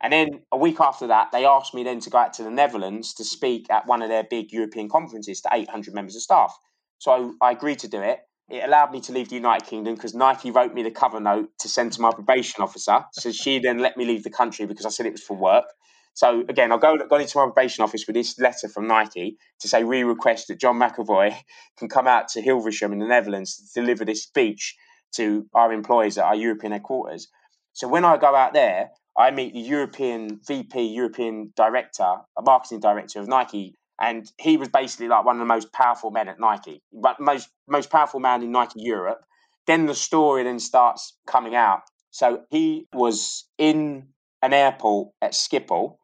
And then a week after that, they asked me then to go out to the Netherlands to speak at one of their big European conferences to 800 members of staff. So I agreed to do it. It allowed me to leave the United Kingdom because Nike wrote me the cover note to send to my probation officer. So she then let me leave the country because I said it was for work. So again, I got into my probation office with this letter from Nike to say, we request that John McAvoy can come out to Hilversum in the Netherlands to deliver this speech to our employees at our European headquarters. So when I go out there, I meet the European VP, European director, a marketing director of Nike. And he was basically like one of the most powerful men at Nike, but most powerful man in Nike Europe. Then the story then starts coming out. So he was in an airport at Schiphol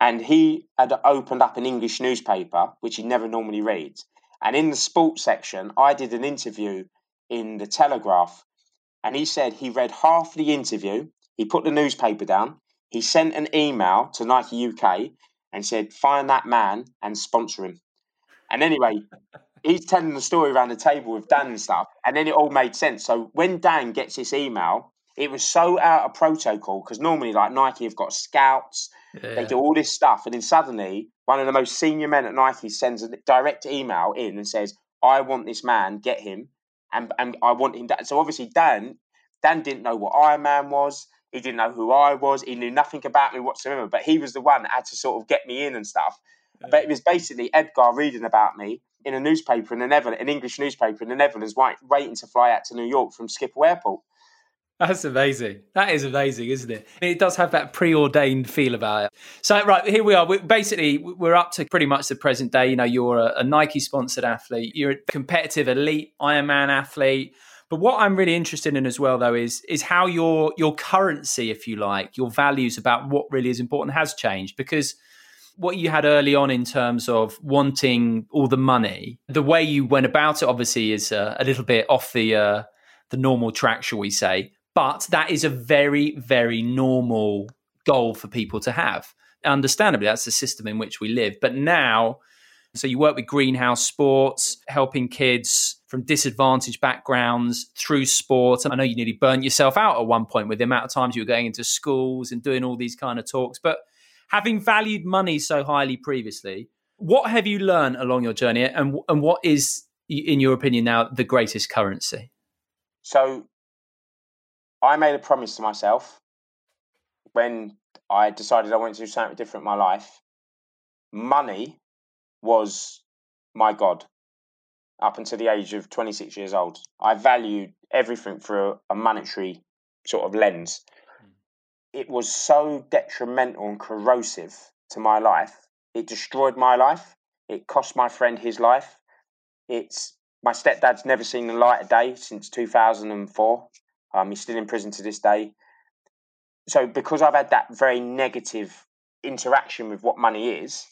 and he had opened up an English newspaper, which he never normally reads. And in the sports section, I did an interview in the Telegraph and he said he read half the interview. He put the newspaper down. He sent an email to Nike UK and said, find that man and sponsor him. And anyway, he's telling the story around the table with Dan and stuff. And then it all made sense. So when Dan gets this email, it was so out of protocol because normally like Nike have got scouts. Yeah. They do all this stuff. And then suddenly one of the most senior men at Nike sends a direct email in and says, I want this man, get him. And I want him. So obviously Dan didn't know what Ironman was. He didn't know who I was. He knew nothing about me whatsoever, but he was the one that had to sort of get me in and stuff. Yeah. But it was basically Edgar reading about me in a newspaper in the Netherlands, an English newspaper in the Netherlands, waiting to fly out to New York from Schiphol Airport. That's amazing. That is amazing, isn't it? It does have that preordained feel about it. So, right, here we are. We're up to pretty much the present day. You know, you're a Nike-sponsored athlete. You're a competitive elite Ironman athlete. But what I'm really interested in as well, though, is how your currency, if you like, your values about what really is important has changed. Because what you had early on in terms of wanting all the money, the way you went about it, obviously, is a little bit off the normal track, shall we say. But that is a very, very normal goal for people to have. Understandably, that's the system in which we live. But now, so you work with Greenhouse Sports, helping kids from disadvantaged backgrounds through sport. And I know you nearly burnt yourself out at one point with the amount of times you were going into schools and doing all these kind of talks. But having valued money so highly previously, what have you learned along your journey? And what is, in your opinion now, the greatest currency? So I made a promise to myself when I decided I wanted to do something different in my life. Money was my God. Up until the age of 26 years old, I valued everything through a monetary sort of lens. It was so detrimental and corrosive to my life. It destroyed my life. It cost my friend his life. It's my stepdad's never seen the light of day since 2004. He's still in prison to this day. So because I've had that very negative interaction with what money is,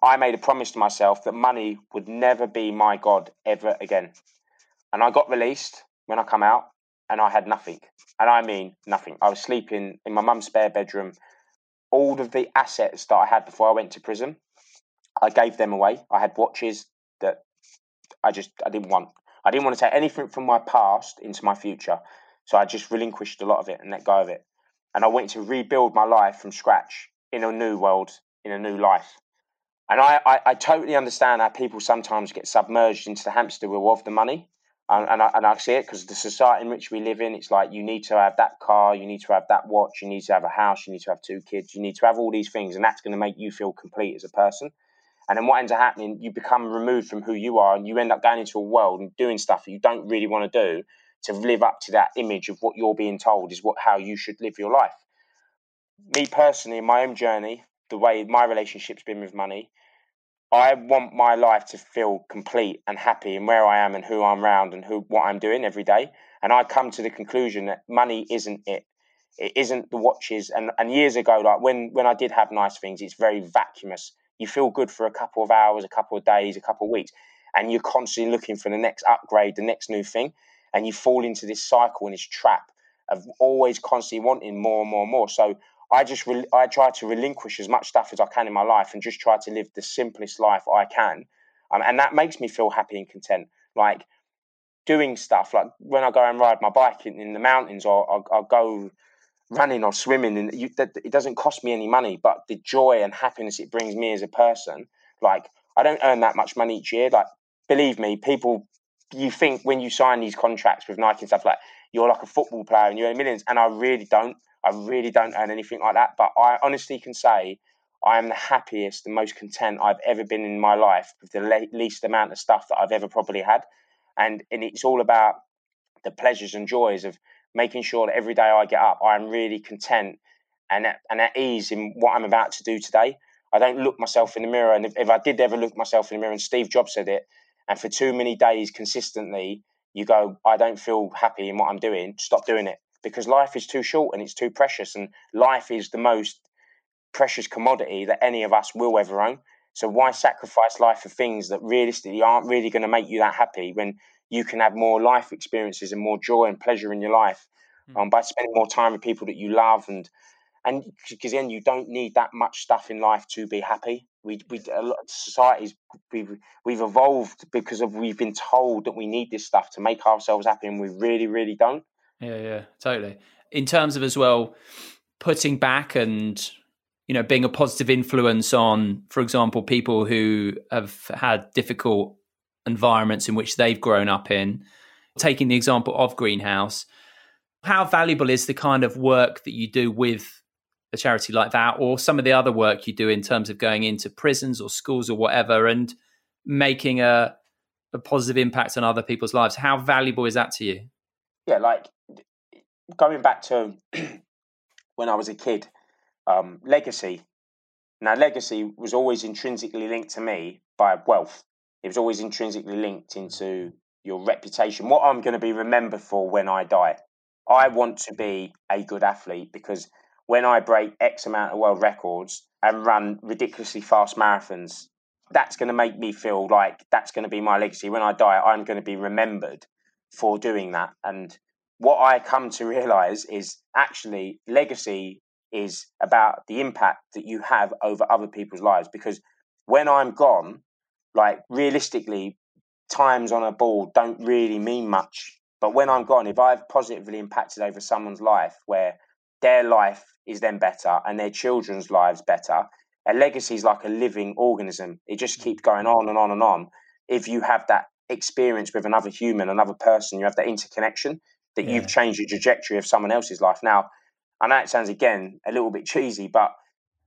I made a promise to myself that money would never be my God ever again. And I got released when I come out and I had nothing. And I mean nothing. I was sleeping in my mum's spare bedroom. All of the assets that I had before I went to prison, I gave them away. I had watches that I didn't want. I didn't want to take anything from my past into my future. So I just relinquished a lot of it and let go of it. And I went to rebuild my life from scratch in a new world, in a new life. And I totally understand how people sometimes get submerged into the hamster wheel of the money. And I see it because the society in which we live in, it's like you need to have that car, you need to have that watch, you need to have a house, you need to have two kids, you need to have all these things. And that's going to make you feel complete as a person. And then what ends up happening, you become removed from who you are and you end up going into a world and doing stuff that you don't really want to do to live up to that image of what you're being told is how you should live your life. Me personally, in my own journey, the way my relationship's been with money, I want my life to feel complete and happy in where I am and who I'm around and what I'm doing every day. And I come to the conclusion that money isn't it. It isn't the watches. And years ago, like when I did have nice things, it's very vacuous. You feel good for a couple of hours, a couple of days, a couple of weeks, and you're constantly looking for the next upgrade, the next new thing. And you fall into this cycle and this trap of always constantly wanting more and more and more. So I try to relinquish as much stuff as I can in my life and just try to live the simplest life I can. And that makes me feel happy and content. Like doing stuff, like when I go and ride my bike in the mountains, or I'll go running or swimming, and it doesn't cost me any money, but the joy and happiness it brings me as a person, like, I don't earn that much money each year. Like, believe me, people, you think when you sign these contracts with Nike and stuff, like, you're like a football player and you earn millions, and I really don't earn anything like that, but I honestly can say I am the happiest and most content I've ever been in my life with the least amount of stuff that I've ever probably had, and it's all about the pleasures and joys of making sure that every day I get up, I am really content and at ease in what I'm about to do today. I don't look myself in the mirror, and if I did ever look myself in the mirror, and Steve Jobs said it, and for too many days consistently, you go, I don't feel happy in what I'm doing, stop doing it, because life is too short and it's too precious, and life is the most precious commodity that any of us will ever own. So why sacrifice life for things that realistically aren't really going to make you that happy when you can have more life experiences and more joy and pleasure in your life by spending more time with people that you love, and because then you don't need that much stuff in life to be happy. We've evolved because of we've been told that we need this stuff to make ourselves happy, and we really, really don't. Yeah, totally. In terms of as well, putting back and, you know, being a positive influence on, for example, people who have had difficult environments in which they've grown up in, taking the example of Greenhouse, how valuable is the kind of work that you do with a charity like that, or some of the other work you do in terms of going into prisons or schools or whatever and making a positive impact on other people's lives? How valuable is that to you? Yeah, like going back to when I was a kid, legacy. Now, legacy was always intrinsically linked to me by wealth. It was always intrinsically linked into your reputation, what I'm going to be remembered for when I die. I want to be a good athlete, because when I break X amount of world records and run ridiculously fast marathons, that's going to make me feel like that's going to be my legacy. When I die, I'm going to be remembered for doing that. And what I come to realize is actually legacy is about the impact that you have over other people's lives, because when I'm gone, like, realistically, times on a ball don't really mean much. But when I'm gone, if I've positively impacted over someone's life where their life is then better and their children's lives better, a legacy is like a living organism. It just keeps going on and on and on. If you have that experience with another human, another person, you have that interconnection that you've changed the trajectory of someone else's life. Now, I know it sounds, again, a little bit cheesy, but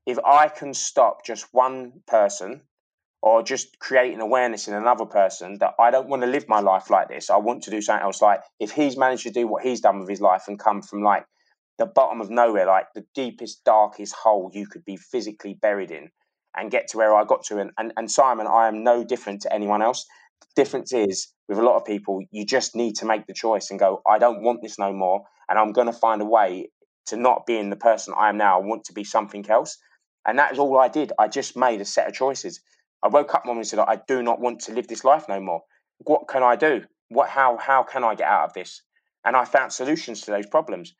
if I can stop just one person or just create an awareness in another person that I don't want to live my life like this, I want to do something else. Like, if he's managed to do what he's done with his life and come from, like, the bottom of nowhere, like the deepest, darkest hole you could be physically buried in, and get to where I got to. And Simon, I am no different to anyone else. The difference is, with a lot of people, you just need to make the choice and go, I don't want this no more, and I'm going to find a way to not being the person I am now. I want to be something else. And that is all I did. I just made a set of choices. I woke up one morning and said, I do not want to live this life no more. What can I do? How can I get out of this? And I found solutions to those problems.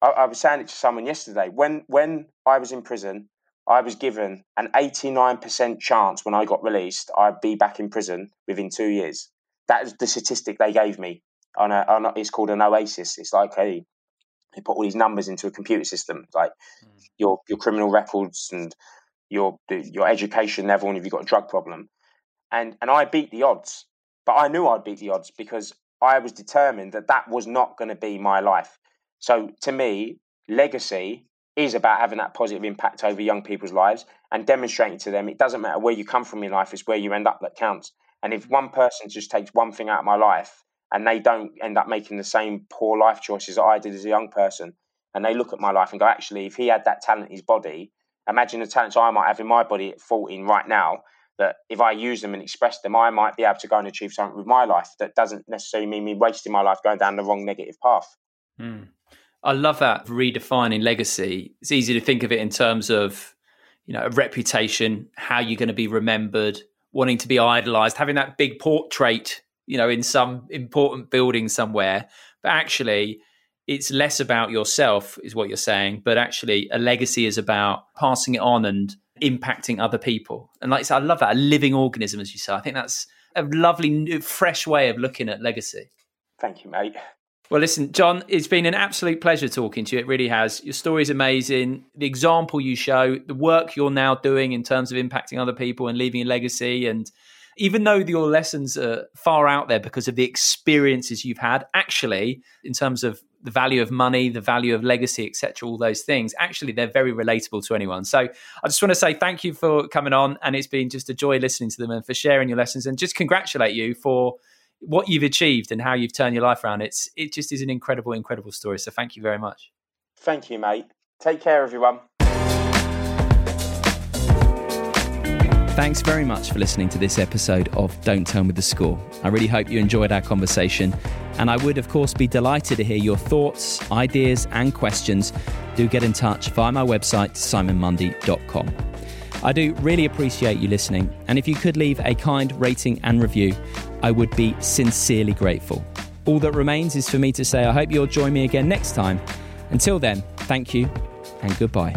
I was saying it to someone yesterday. When I was in prison, I was given an 89% chance when I got released, I'd be back in prison within 2 years. That is the statistic they gave me. It's called an oasis. It's like, hey, they put all these numbers into a computer system, like your criminal records and your education level, and if you've got a drug problem. And I beat the odds, but I knew I'd beat the odds because I was determined that was not going to be my life. So to me, legacy is about having that positive impact over young people's lives and demonstrating to them it doesn't matter where you come from in life, it's where you end up that counts. And if one person just takes one thing out of my life and they don't end up making the same poor life choices that I did as a young person, and they look at my life and go, actually, if he had that talent in his body, imagine the talents I might have in my body at 14 right now, that if I use them and express them, I might be able to go and achieve something with my life that doesn't necessarily mean me wasting my life going down the wrong negative path. Mm. I love that, redefining legacy. It's easy to think of it in terms of, you know, a reputation, how you're going to be remembered, wanting to be idolized, having that big portrait, you know, in some important building somewhere. But actually, it's less about yourself is what you're saying, but actually a legacy is about passing it on and impacting other people. And like I said, I love that, a living organism, as you say. I think that's a lovely, fresh way of looking at legacy. Thank you, mate. Well, listen, John, it's been an absolute pleasure talking to you. It really has. Your story's amazing. The example you show, the work you're now doing in terms of impacting other people and leaving a legacy. And even though your lessons are far out there because of the experiences you've had, actually, in terms of the value of money, the value of legacy, etc., all those things, actually, they're very relatable to anyone. So I just want to say thank you for coming on. And it's been just a joy listening to them and for sharing your lessons, and just congratulate you for what you've achieved and how you've turned your life around. It just is an incredible, incredible story. So thank you very much. Thank you, mate. Take care, everyone. Thanks very much for listening to this episode of Don't Tell Me the Score. I really hope you enjoyed our conversation, and I would, of course, be delighted to hear your thoughts, ideas, and questions. Do get in touch via my website, simonmundy.com. I do really appreciate you listening, and if you could leave a kind rating and review, I would be sincerely grateful. All that remains is for me to say I hope you'll join me again next time. Until then, thank you and goodbye.